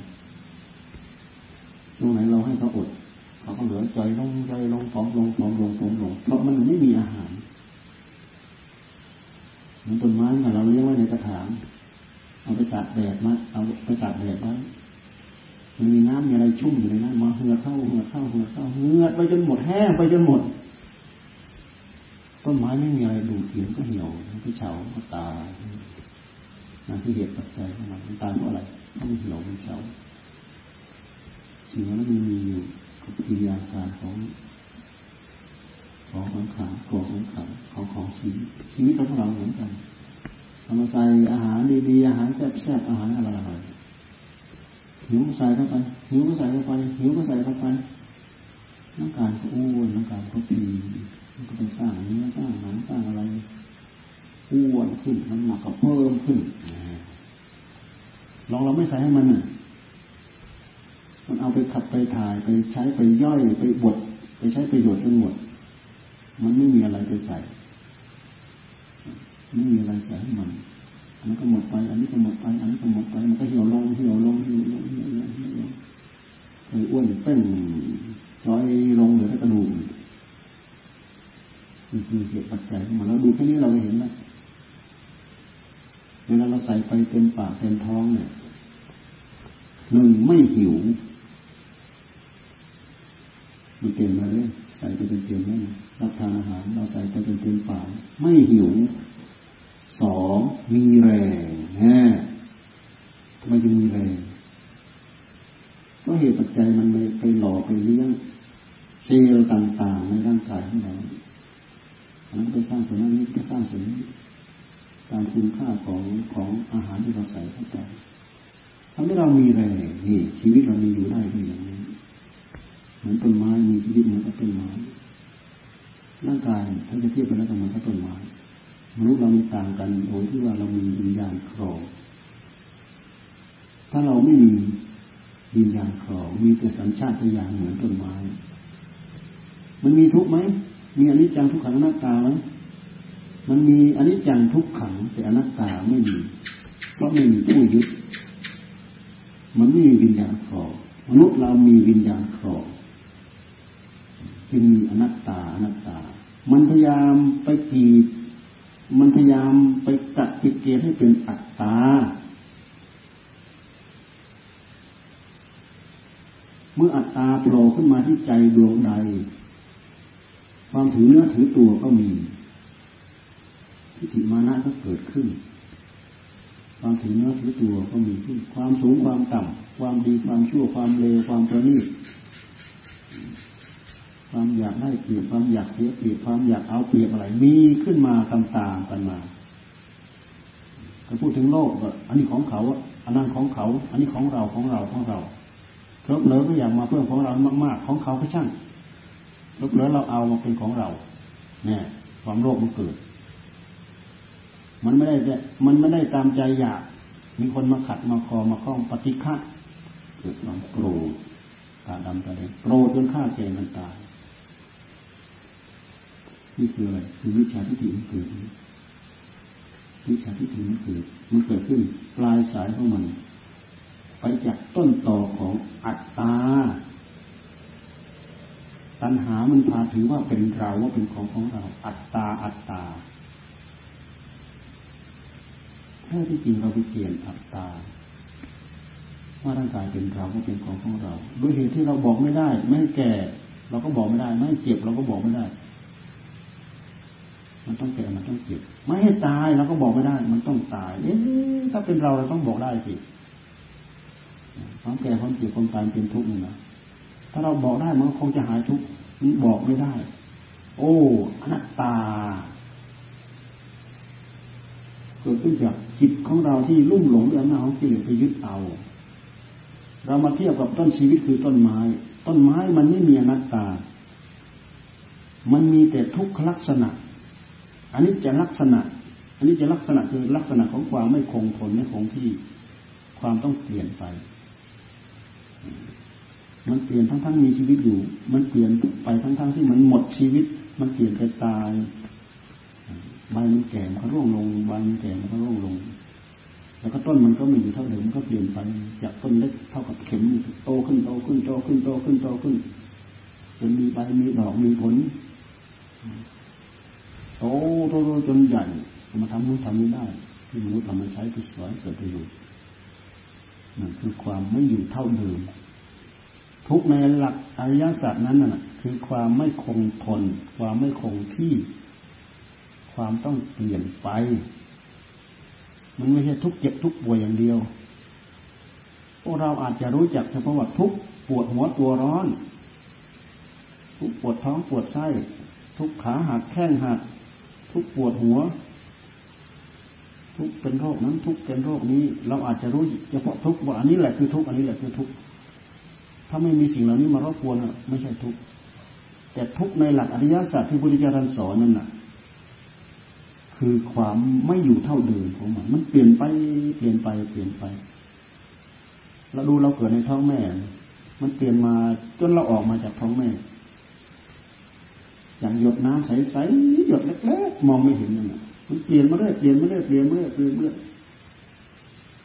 ตรงไหนเราให้เขาอดเขาก็เหลือใจลงใจลงผอมลงเพราะมันไม่มีอาหารเหมือนต้นไม้เราเลี้ยงไว้ในกระถางเอาไปตากแดดมาเอาไปตากแดดไว้มันมีน้ำมีอะไรชุ่มอยู่ในนั้นมาเหือเข้าเหือไปจนหมดแห้งไปจนหมดต้นไม้ไม่มีอะไรดูดเสียงก็เหี่ยวที่เฉาก็ตายนั่นคือเหตุปัจจัยของมันตายเพราะอะไรมันเหี่ยวมันเฉาสิ่งนั้นมีอยู่กับกิริยาการของสังขารของชีวิตของเราเหมือนกันเอามาใส่อาหารดีๆอาหารแซ่บๆอาหารอะไรหิวก็ใส่เข้าไปหิวก็ใส่เข้าไปร่างกายก็อ้วนร่างกายก็ตีมันก็ไปสร้างเนื้อสร้างหนังสร้างอะไรอ้วนขึ้นน้ำหนักก็เพิ่มขึ้นลองเราไม่ใส่ให้มันมันเอาไปขับไปถ่ายไปใช้ไปย่อยไปบดไปใช้ประโยชน์จนหมดมันไม่มีอะไรไปใส่ไม่มีอะไรใส่ให้มันอันนั้นก็หมดไปอันนี้ก็หมดไปอันนี้ก็หมดไปมันก็เหี่ยวลงอ้วนเป้งร้อยลงเหลือแต่กระดูกมีเหตุปัจจัยของมันแล้วดูแค่นี้เราเห็นไหมเวลาเราใส่ไปเต็มปากเต็มท้องเนี่ยหนึ่งไม่หิวมีเต็มมาเลยใส่ไปเต็มเลยรับทานอาหารเราใส่ไปเต็มปากไม่หิวสองมีแรงนะทำไมจึงมีแรงก็เหตุปัจจัยมันไปหล่อไปเลี้ยงเซลล์ต่างๆในร่างกายของเรานั้นไปสร้างส่วนนั้นไปสร้างส่วนนี้ตามคุณค่าของอาหารที่เราใส่เข้าไปทำให้เรามีแรงนี่ชีวิตเรามีอยู่ได้ด้วยอย่างนี้เหมือนต้นไม้มีชีวิตเหมือนกับต้นไม้ร่างกายถ้าจะเทียบเป็นแล้วก็เหมือนกับต้นไม้มนุษย์เรามีต่างกันโดยที่ว่าเรามีวิญญาณครองถ้าเราไม่มีวิญญาณครองมีแต่สัญชาตญาณเหมือนต้นไม้มันมีทุกข์ไหมมีอนิจจังทุกขังอนัตตาไหมมันมีอนิจจังทุกขังแต่อนัตตาไม่มีเพราะไม่มีผู้ยึดมันไม่มีวิญญาณครองมนุษย์เรามีวิญญาณครองจึงมีอนัตตามันพยายามไปกีดมันพยายามไปกัดปิดเกณฑ์ให้เป็นอัตตาเมื่ออัตตาโผล่ขึ้นมาที่ใจดวงใดความถือเนื้อถือตัวก็มีทิฏฐิมานะก็เกิดขึ้นความถือเนื้อถือตัวก็มีขึ้นความสูงความต่ำความดีความชั่วความเลวความประณีตความอยากได้เปรียบความอยากเสียเปรียบความอยากเอาเปรียบอะไรมีขึ้นมาต่างๆกันมาถ้าพูดถึงโลกก็อันนี้ของเขา อันนั้นของเขาอันนี้ของเราของเราของเราเลิกเลอก็อยากมาเพื่อของเรามากๆของเขาก็ช่างเลิกเลอเราเอามาเป็นของเราเนี่ยความโลภมันเกิดมันไม่ได้ตามใจอยากมีคนมาขัดมาคอมาคล้องปฏิฆะเกิดความโกรธตาดำตาแดงโกรธจนฆ่าแกมันตายนี่คืออะไรคือวิชาทิฏฐิมันเกิดวิชาทิฏฐิมันเกิดขึ้นปลายสายของมันไปจากต้นตอของอัตตาตัณหามันพาถือว่าเป็นเราว่าเป็นของเราอัตตาแท้ที่จริงเราไปเปลี่ยนอัตตาว่าร่างกายเป็นเราว่าเป็นของเราด้วยเหตุที่เราบอกไม่ได้ไม่แก่เราก็บอกไม่ได้ไม่เจ็บเราก็บอกไม่ได้มันต้องแก่มันต้องเจ็บไม่ให้ตายเราก็บอกไม่ได้มันต้องตายถ้าเป็นเราต้องบอกได้สิความแก่ความเจ็บความตายเป็นทุกข์นะถ้าเราบอกได้มันคงจะหายทุกข์มันบอกไม่ได้โอ้อนัตตาเกิดขึ้นจากจิตของเราที่ลุ่มหลงด้วยอำนาจของกิเลสไปยึดเอาเรามาเทียบกับต้นชีวิตคือต้นไม้มันไม่มีอนัตตามันมีแต่ทุกขลักษณะอันนี้จะลักษณะคือลักษณะของความไม่คงทนไม่คงที่ความต้องเปลี่ยนไปมันเปลี่ยนทั้งๆมีชีวิตอยู่มันเปลี่ยนไปทั้งๆที่มันหมดชีวิตมันเปลี่ยนไปตายใบมันแก่มันก็ร่วงลงใบมันแก่มันก็ร่วงลงแล้วก็ต้นมันก็ไม่อยู่เท่าเดิมมันก็เปลี่ยนไปจากต้นเล็กเท่ากับเข็มโตขึ้นจนมีใบมีดอกมีผลโตจนใหญ่มาทำนู้นทำนี้ได้ที่มนุษย์ทำมันใช้ที่สวยเกิดประโยชน์นั่นคือความไม่อยู่เท่าเดิมทุกในหลักอริยสัจนั้นน่ะคือความไม่คงทนความไม่คงที่ความต้องเปลี่ยนไปมันไม่ใช่ทุกข์เจ็บทุกข์ป่วยอย่างเดียวพวกเราอาจจะรู้จักเฉพาะว่าทุกข์ปวดหัวตัวร้อนทุกข์ปวดท้องปวดไส้ทุกข์ขาหักแข้งหักทุกข์ปวดหัวทุกข์เป็นโรคนั้นทุกข์เป็นโรคนี้เราอาจจะรู้เฉพาะทุกข์ว่าอันนี้แหละคือทุกข์อันนี้แหละคือทุกข์ถ้าไม่มีสิ่งเหล่านี้มารบกวนอ่ะไม่ใช่ทุกข์แต่ทุกข์ในหลักอริยสัจที่พุทธเจ้าท่านสอนนั่นน่ะคือความไม่อยู่เท่าเดิมของมันมันเปลี่ยนไปเราดูเราเกิดในท้องแม่มันเปลี่ยนมาจนเราออกมาจากท้องแม่อย่างหยดน้ำใสๆหยดเล็กๆมองไม่เห็นนั่นน่ะมันเปลี่ยนมาเรื่อยเ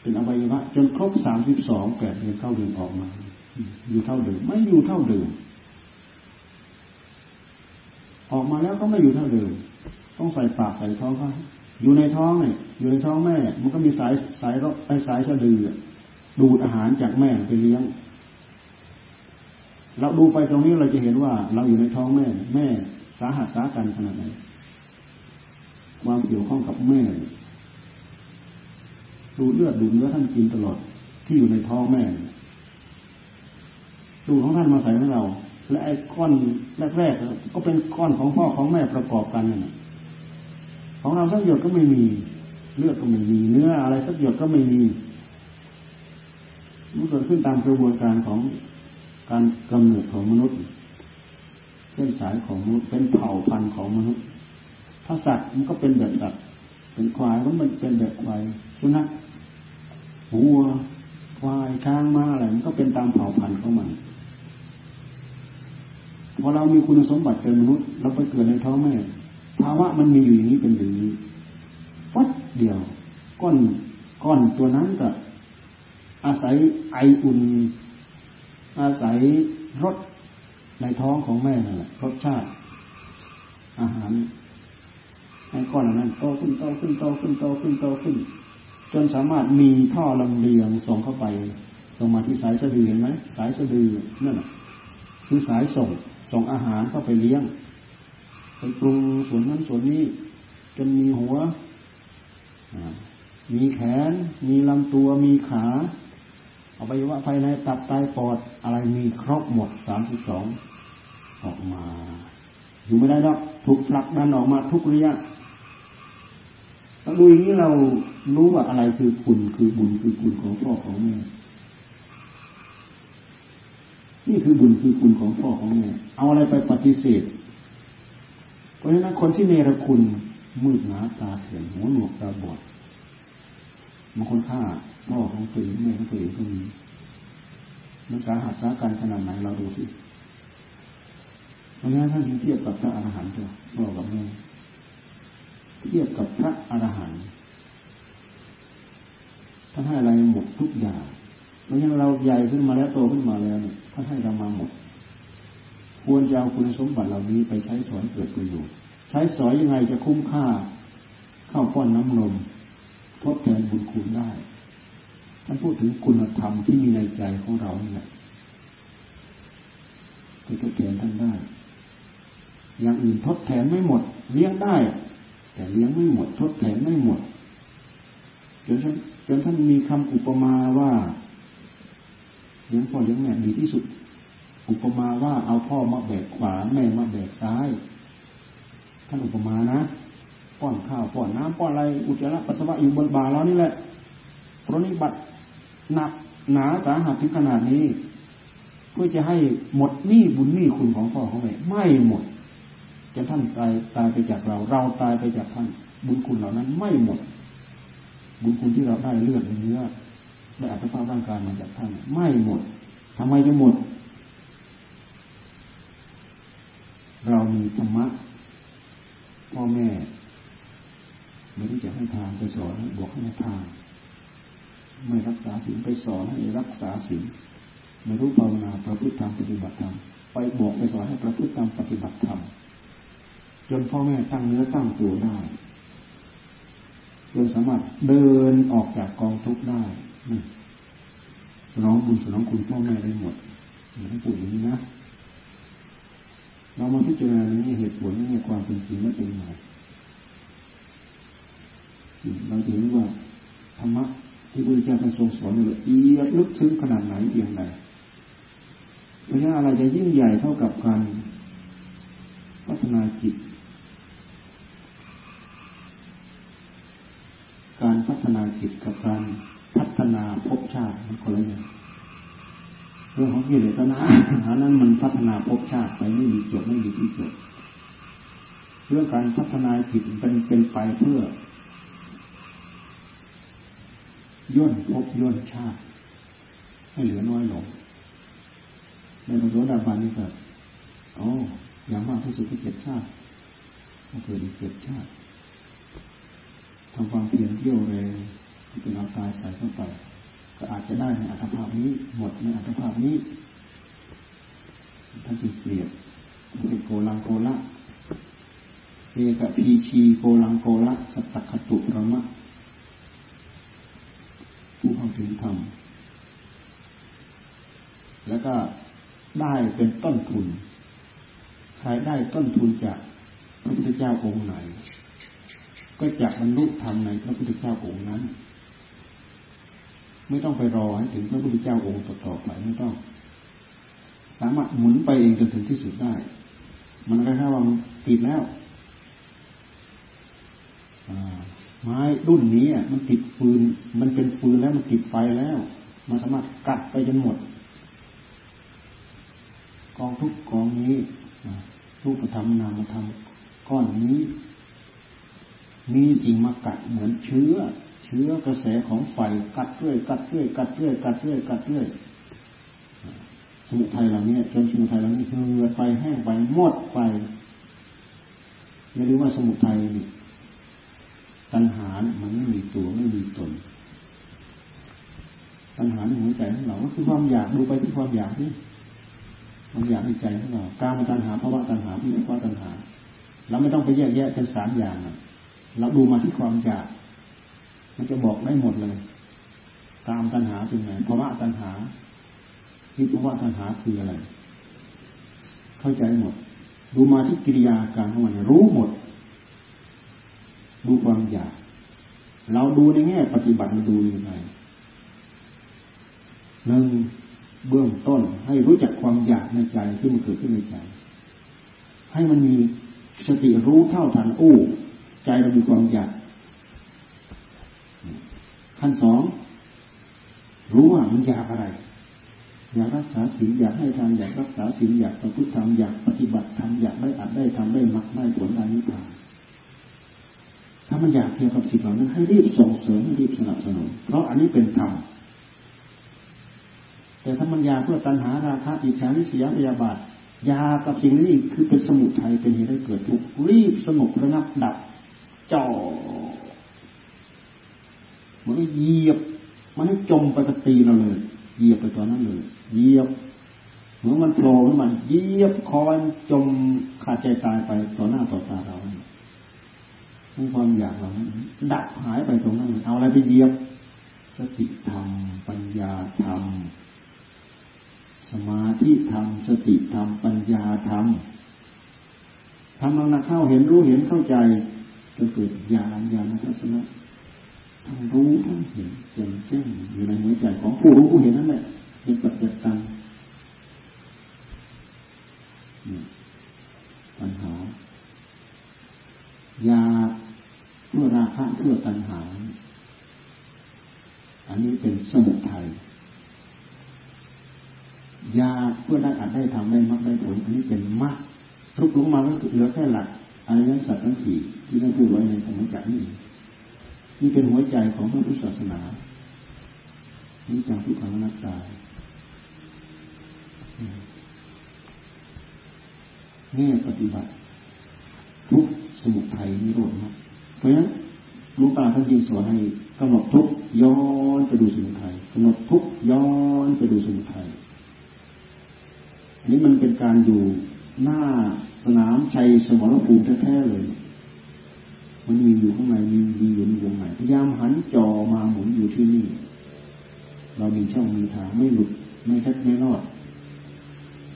ป็นอวัยวะจนครบ32 8เดือนเข้าเดือนออกมาอยู่เท่าเดิมไม่อยู่เท่าเดิมออกมาแล้วก็ไม่อยู่เท่าเดิมต้องใส่ปากใส่ท้องเขาอยู่ในท้องเนี่ยอยู่ในท้องแม่มันก็มีสายรกไอ้สายสะดือดูดอาหารจากแม่ไปเลี้ยงเราดูไปตรงนี้เราจะเห็นว่าเราอยู่ในท้องแม่สาหัสสากันขนาดไหนความเกี่ยวข้องกับแม่ดูเลือดดูเนื้อท่านกินตลอดที่อยู่ในท้องแม่ดูของท่านมาใส่ของเราและไอ้ก้อนแรกๆก็เป็นก้อนของพ่อของแม่ประกอบกันนั่นของเราสักหยดก็ไม่มีเลือดก็ไม่มีเนื้ออะไรสักหยดก็ไม่มีมันเกิดขึ้นตามกระบวนการของการกำเนิดของมนุษย์เส้นสายของมนุษย์เป็นเผ่าพันธุ์ของมนุษย์ถ้าสัตว์มันก็เป็นแบบสัตว์เป็นควายก็มันเป็นแบบควายสุนัขวัวควายช้างม้าอะไรมันก็เป็นตามเผ่าพันธุ์ของมันพอเรามีคุณสมบัติเป็นมนุษย์เราไปเกิดในท้องแม่ภาวะมันมีอยู่อย่างนี้เป็นอย่างนี้วัดเดียวก้อนตัวนั้นก็อาศัยไออุ่นอาศัยรสในท้องของแม่นั่นแหละรสชาติอาหารไอ้ก้อนนั้นโตขึ้นจนสามารถมีท่อลำเลียงส่งเข้าไปส่งมาที่สายสะดือเห็นไหมสายสะดือนั่นน่ะคือสายส่งอาหารเข้าไปเลี้ยงเป็นปรุงส่วนนั้นส่วนนี้จนมีหัวมีแขนมีลำตัวมีขาอวัยวะภายในตับไตปอดอะไรมีครบหมด32ออกมาอยู่ไม่ได้หรอกถูกผลักดันออกมาทุกระยะ ถ้ารู้อย่างนี้เรารู้ว่าอะไรคือคุณคือบุญคือคุณของพ่อของแม่นี่คือบุญคือคุณของพ่อของแม่เอาอะไรไปปฏิเสธเพราะฉะนั้นคนที่เนรคุณมืดหนาตาเถื่อนหัวหนวกตาบอดบางคนฆ่าพ่อของตัวเองแม่ของตัวเองก็มีมันสาหัสสาการขนาดไหนเราดูสิเพราะฉะนั้นท่านเทียบกับพระอรหันต์ด้วยพ่อกับแม่เทียบกับพระอรหันต์ท่านให้อะไรหมดทุกอย่างเพราะฉะนั้นเราใหญ่ขึ้นมาแล้วโตขึ้นมาแล้วเนี่ยท่านให้เรามาหมดควรจะเอาคุณสมบัติเหล่านี้ไปใช้สอยเกิดประโยชน์ใช้สอยยังไงจะคุ้มค่าข้าวป้อนน้ำนมทดแทนบุญคุณได้ท่านพูดถึงคุณธรรมที่มีในใจของเราเนี่ยจะทดแทนท่านได้อย่างอื่นทดแทนไม่หมดเลี้ยงได้แต่เลี้ยงไม่หมดทดแทนไม่หมดจนท่านมีคำอุปมาว่าเลี้ยงพ่อเลี้ยงแม่ดีที่สุดอุปมาว่าเอาพ่อมาแบกขวาแม่มาแบกซ้ายท่านอุปมานะป้อนข้าวป้อนน้ำป้อนอะไรอุจจาระปัสสาวะอยู่บนบ่าเรานี่แหละเพราะนี่บัตรหนักหนาสาหัสถึงขนาดนี้เพื่อจะให้หมดหนี้บุญหนี้คุณของพ่อของแม่ไม่หมดจนท่านตายไปจากเราเราตายไปจากท่านบุญคุณเหล่านั้นไม่หมดบุญคุณที่เราได้เลือดเนื้อได้อัตภาพร่างกายมาจากท่านไม่หมดทำไมจะหมดเรามีธรรมะพ่อแม่ไม่รู้จะให้ทานไปสอนบอกให้ทานไม่รักษาศีลไปสอนให้รักษาศีลไม่รู้ภาวนาประพฤติธรรมปฏิบัติธรรมไปบอกไปสอนให้ประพฤติธรรมปฏิบัติธรรมจนพ่อแม่ตั้งเนื้อตั้งตัวได้จนสามารถเดินออกจากกองทุกข์ได้สนองบุญสนองคุณพ่อแม่ได้หมดอย่างที่พูดอย่างนี้นะเรามาพิจารณาในเหตุผลในความเป็นจริงว่าเป็นไงเราเห็นว่าธรรมะที่พระพุทธเจ้าทรงสอนละเอียดลึกซึ้งขนาดไหนเพียงใดเพราะฉะนั้นอะไรจะยิ่งใหญ่เท่ากับการพัฒนาจิตการพัฒนาจิตกับการพัฒนาภพชาติมันคนละอย่างเรื่องของกิเลสตัณหานั้นมันพัฒนาภพชาติไปไม่มีจบไม่มีที่จบเรื่องการพัฒนาจิตเป็นไปเพื่อย่นภพย่นชาติให้เหลือน้อยลงในพระโสดาบันนี่ก็อ๋ออย่างมากที่สุดก็7ชาติก็เกิดอีก7ชาติทำความเพียรเที่ยวแรงที่เป็นเอาตายใส่เข้าไปก็อาจจะได้ในอัตภาพนี้หมดในอัตภาพนี้ท่านจึงเปรียบเป็นโกลังโกละเอกพีชีโกลังโกละสัตตคตุรมะผู้เข้าถึงธรรมแล้วก็ได้เป็นต้นทุนใครได้ต้นทุนจากพระพุทธเจ้าองค์ไหนก็จะบรรลุธรรมในพระพุทธเจ้าองค์นั้นไม่ต้องไปรอให้ถึงพระพุทธเจ้าองค์ต่อไปไม่ต้องสามารถหมุนไปเองจนถึงที่สุดได้มันก็แค่ว่าติดแล้วไม้รุ่นนี้มันติดฟืนมันเป็นฟืนแล้วมันติดไฟแล้วมันสามารถกัดไปจนหมดกองทุกกองนี้รูปธรรมนามธรรมก้อนนี้มีจริงมากัดเหมือนเชื้อ กระแสของไฟกัดเรื่อยสมุทัยเหล่านี้จนสมุทัยเหล่านี้เหือดไปแห้งไปหมดไปอย่าลืมว่าสมุทัยนี่ตัณหามันไม่มีตัวไม่มีตนตัณหาในหัวใจของเราก็คือความอยากดูไปที่ความอยากนี่ความอยากในใจของเรากามตัณหาภวตัณหาวิภวตัณหาเราไม่ต้องไปแยกแยะเป็น3อย่างเราดูมาที่ความอยากมันจะบอกได้หมดเลยตามตัณหาเป็นไงภวะตัณหาวิภวะตัณหาคืออะไรเข้าใจหมดดูมาที่กิริยาการของมันรู้หมดดูความอยากเราดูในแง่ปฏิบัติมันดูยังไง1เบื้องต้นให้รู้จักความอยากในใจที่มันเกิดขึ้นในใจให้มันมีสติรู้เท่าทันใจเรามีความอยาก ขั้นสองรู้ว่ามันอยากอะไรอยากรักษาศีลอยากให้ทานอยากรักษาศีลอยากประพฤติธรรมอยากปฏิบัติธรรมอยากได้อัดได้ทำได้มรรคได้ผลได้นิพพานถ้ามันอยากเกี่ยวกับสิ่งเหล่านั้นให้รีบส่งเสริมรีบสนับสนุนเพราะอันนี้เป็นธรรมแต่ถ้ามันอยากเพื่อตัณหาราคะอิจฉาริษยาพยาบาทอยากกับสิ่งนี้คือเป็นสมุทัยเป็นเหตุให้เกิดทุกข์รีบสงบระงับดับจ่อมันให้เหยียบมันให้จมไปกับตีเราเลยเหยียบไปตอนนั้นเลยเหยียบเหมือนมันโผล่ขึ้นมาเหยียบคอยจมขาดใจตายไปต่อหน้าต่อตาเราความอยากเราดับหายไปตรงนั้นเอาอะไรไปเหยียบสติธรรมปัญญาธรรมสมาธิธรรมสติธรรมปัญญาธรรมทำหนักเข้าเห็นรู้เห็นเข้าใจจนเกิดญาณญาณทัศนะทั้งรู้ทั้งเห็นแจ่มแจ้งอยู่ในหัวใจของผู้รู้ผู้เห็นนั่นแหละเป็นปัจจัตตังปัญหาอยากเพื่อราคะเพื่อตัณหาอันนี้เป็นสมุทัยอยากเพื่อได้อัดได้ทำได้มรรคได้ผลอันนี้เป็นมรรคทุกลงมาก็เหลือแค่หลักอริยสัจทั้งสี่ที่ได้พูดไว้ในธรรมจักรนี่นี่เป็นหัวใจของพระพุทธศาสนานี่จากทุกขังอนัตตานี่ปฏิบัติทุกสมุทัยนิโรธมรรคเพราะฉะนั้นหลวงตาท่านจึงสอนให้กำหนดทุกย้อนไปดูสมุทัยกำหนดทุกย้อนไปดูสมุทัยนี่มันเป็นการอยู่หน้าสนามชัยสมรภูมิแท้ๆเลยมันมีอยู่ข้างในมีอยู่ในวงไหนพยายามหันจอมาหมุนอยู่ที่นี่เรามีช่องมีทางไม่หลุดไม่แคบไม่รอด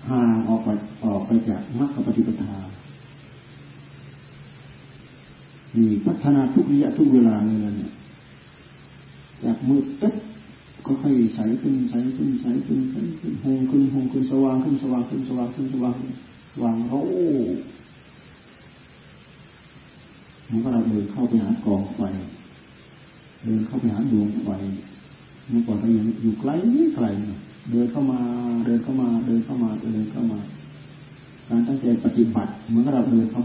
ห่างออกไปจากมรรคปฏิปทามีพัฒนาทุกระยะทุกเวลาเลยนะเนี่ยจากมืดตึ๊บก็ค่อยใสขึ้นใสขึ้นใสขึ้นใสขึ้นโฮงขึ้นสว่างขึ้นสว่างขึ้นสว่างขึ้นสว่างวางโอ้มันก็เราเดินเข้าไปหากองไฟเดินเข้าไปหาดวงไฟเมื่อก่อนเราอยู่ไกลไกลเดินเข้ามาการตั้งใจปฏิบัติเหมือนกับเราเดินเข้า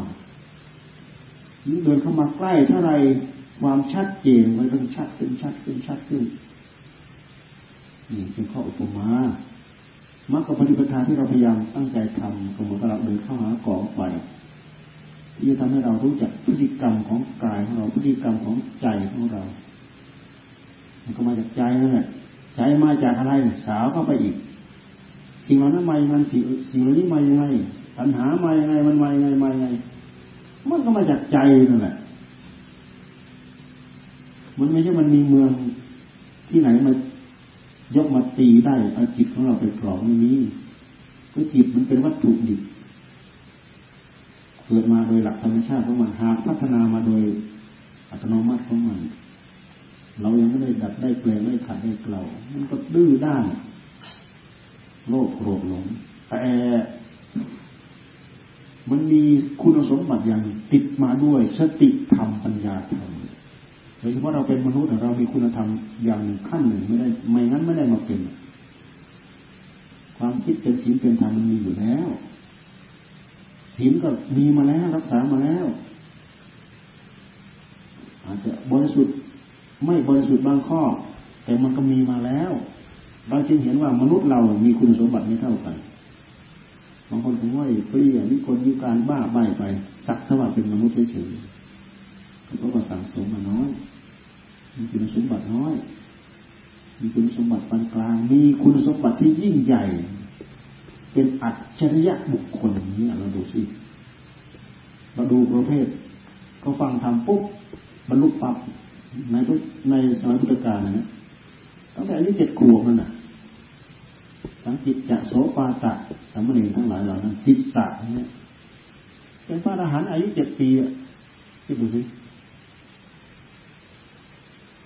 มายิ่งเดินเข้ามาใกล้เท่าไรความชัดเจนมันก็ชัดขึ้นนี่เป็นข้ออุปมามรรคปฏิปทาที่เราพยายามตั้งใจทำก็เหมือนกับเราเดินเข้าหากองไฟที่จะทำให้เรารู้จักพฤติกรรมของกายของเราพฤติกรรมของใจของเรามันก็มาจากใจนั่นแหละใจมาจากอะไรสาวเข้าไปอีกสิ่งเหล่านั้นมาอย่างไรสิ่งเหล่านี้มาอย่างไรปัญหามาอย่างไรมันมาอย่างไรมันก็มาจากใจนั่นแหละมันไม่ใช่มันมีเมืองที่ไหนมายกมาตีได้เอาจิตของเราไปครองนี้ก็จิตมันเป็นวัตถุดิบเกิดมาโดยหลักธรรมชาติของมันหากพัฒนามาโดยอัตโนมัติของมันเรายังไม่ได้ดัดได้แปลงได้ขัดได้เกลามันก็ดื้อด้านโลภโกรธหลงแต่มันมีคุณสมบัติอย่างติดมาด้วยสติธรรมปัญญาธรรมโดยเฉพาะเราเป็นมนุษย์เรามีคุณธรรมอย่างขั้นหนึ่งไม่งั้นไม่ได้มาเป็นความคิดเป็นศีลเป็นธรรมมันมีอยู่แล้วศีลก็มีมาแล้วรักษามาแล้วอาจจะบริสุทธิ์ไม่บริสุทธิ์บางข้อแต่มันก็มีมาแล้วเราจึงเห็นว่ามนุษย์เรามีคุณสมบัติไม่เท่ากันบางคนถึงว่าเปรี้ยมีคนมีการบ้าใบ้ไปสักเท่าว่าเป็นมนุษย์เฉยๆก็เพราะว่าสังสมมาน้อยมีคุณสมบัติน้อยมีคุณสมบัติปานกลางมีคุณสมบัติที่ยิ่งใหญ่เป็นอัจฉริยะบุคคลนี้เราดูสิเราดูประเภทก็ฟังธรรมปุ๊บบรรลุปั๊บในสมัยพุทธกาลนะตั้งแต่อายุ7ขวบนั่นน่ะทั้งจิตจะโสปาตะสามเณรทั้งหลายเหล่านั้นจิตตะเนี่ยเป็นพระอรหันต์อายุ7ปีอ่ะคิดดูสิ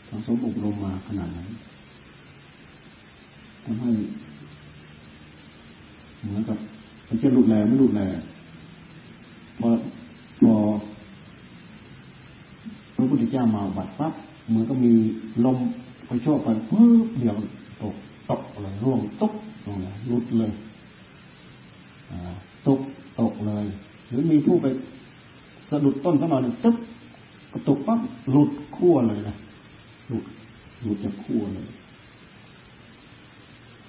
สังสมอบรมมาขนาดนั้นทำให้เหมือนกับมันจะหลุดแลไม่หลุดแลพอ พระพุทธเจ้ามาบัดปั๊บมันก็มีลมไปโชกกันปึ๊บเดี๋ยวตกเลยร่วงตกลงนะลุดเลยตกเลยหรือมีผู้ไปสะดุดต้นสักหน่อยนึงตึ๊บกระตุกปั๊บหลุดขั้วเลยนะหลุดจากขั้วเลย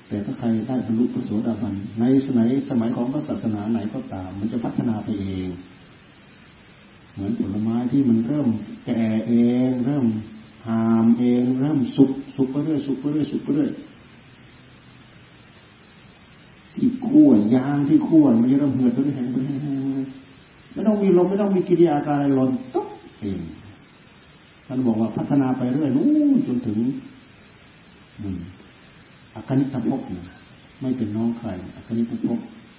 แต่ถ้าใครได้บรรลุพระโสดาบันในสมัยของพระศาสนาไหนก็ตามมันจะพัฒนาไปเองเหมือนผลไม้ที่มันเริ่มแก่เองเริ่มหามเองเริ่มสุกไปเรื่อยสุกไปเรื่อยสุกไปเรื่อยที่ขั้วยางที่ขั้วมันจะเริ่มเหือดไปเรื่อยไม่ต้องมีลมไม่ต้องมีกิริยาการอะไรหล่นตุ๊บเองท่านบอกว่าพัฒนาไปเรื่อยนู้นจนถึงอคณิตภพไม่เป็นน้องใครอคณิตภพไ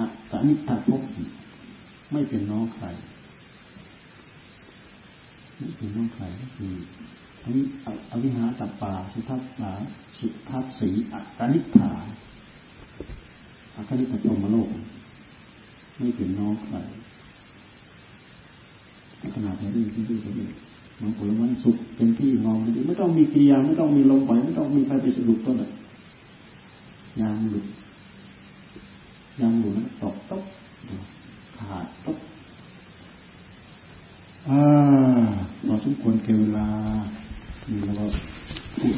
ม่เป็นน้องใครไม่เป็นน้องใครก็คือทั้งอวิหาตัปปาสุทัศสีอคณิฐาอคณิฐพรหมโลกไม่เป็นน้องใครพัฒนาไปเรื่อยๆเรื่อยๆมันผลมันสุกเต็มที่งอมไม่ต้องมีกิริยาไม่ต้องมีลมไหวไม่ต้องมีใครไปสะดุดต้นเลยยางหลุดนะตกต๊อกขาดต๊อกเราทุกคนเก็บเวลาแล้วก็พูด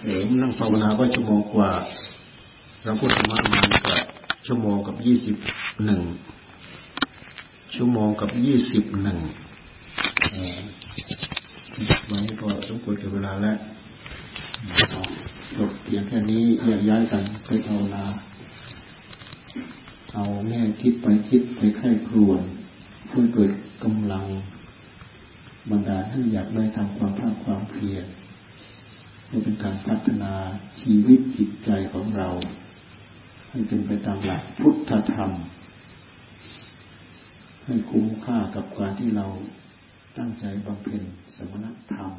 เสริมนั่งภาวนาก็ชั่วโมงกว่าเราพูดธรรมะมันก็ชั่วโมงกับ21ชั่วโมงกับ21วันนี้ก็สมควรกับเวลาแล้วจบเพียงแค่นี้แยกย้ายกันไปภาวนาเอาแง่คิดไปไข้ครวญเพื่อเกิดกำลังบันดาลให้อยากได้ทำความภาคความเพียรเพื่อเป็นการพัฒนาชีวิตจิตใจของเราให้เป็นไปตามหลักพุทธธรรมให้คุ้มค่ากับการที่เราตั้งใจบำเพ็ญสมณธรรม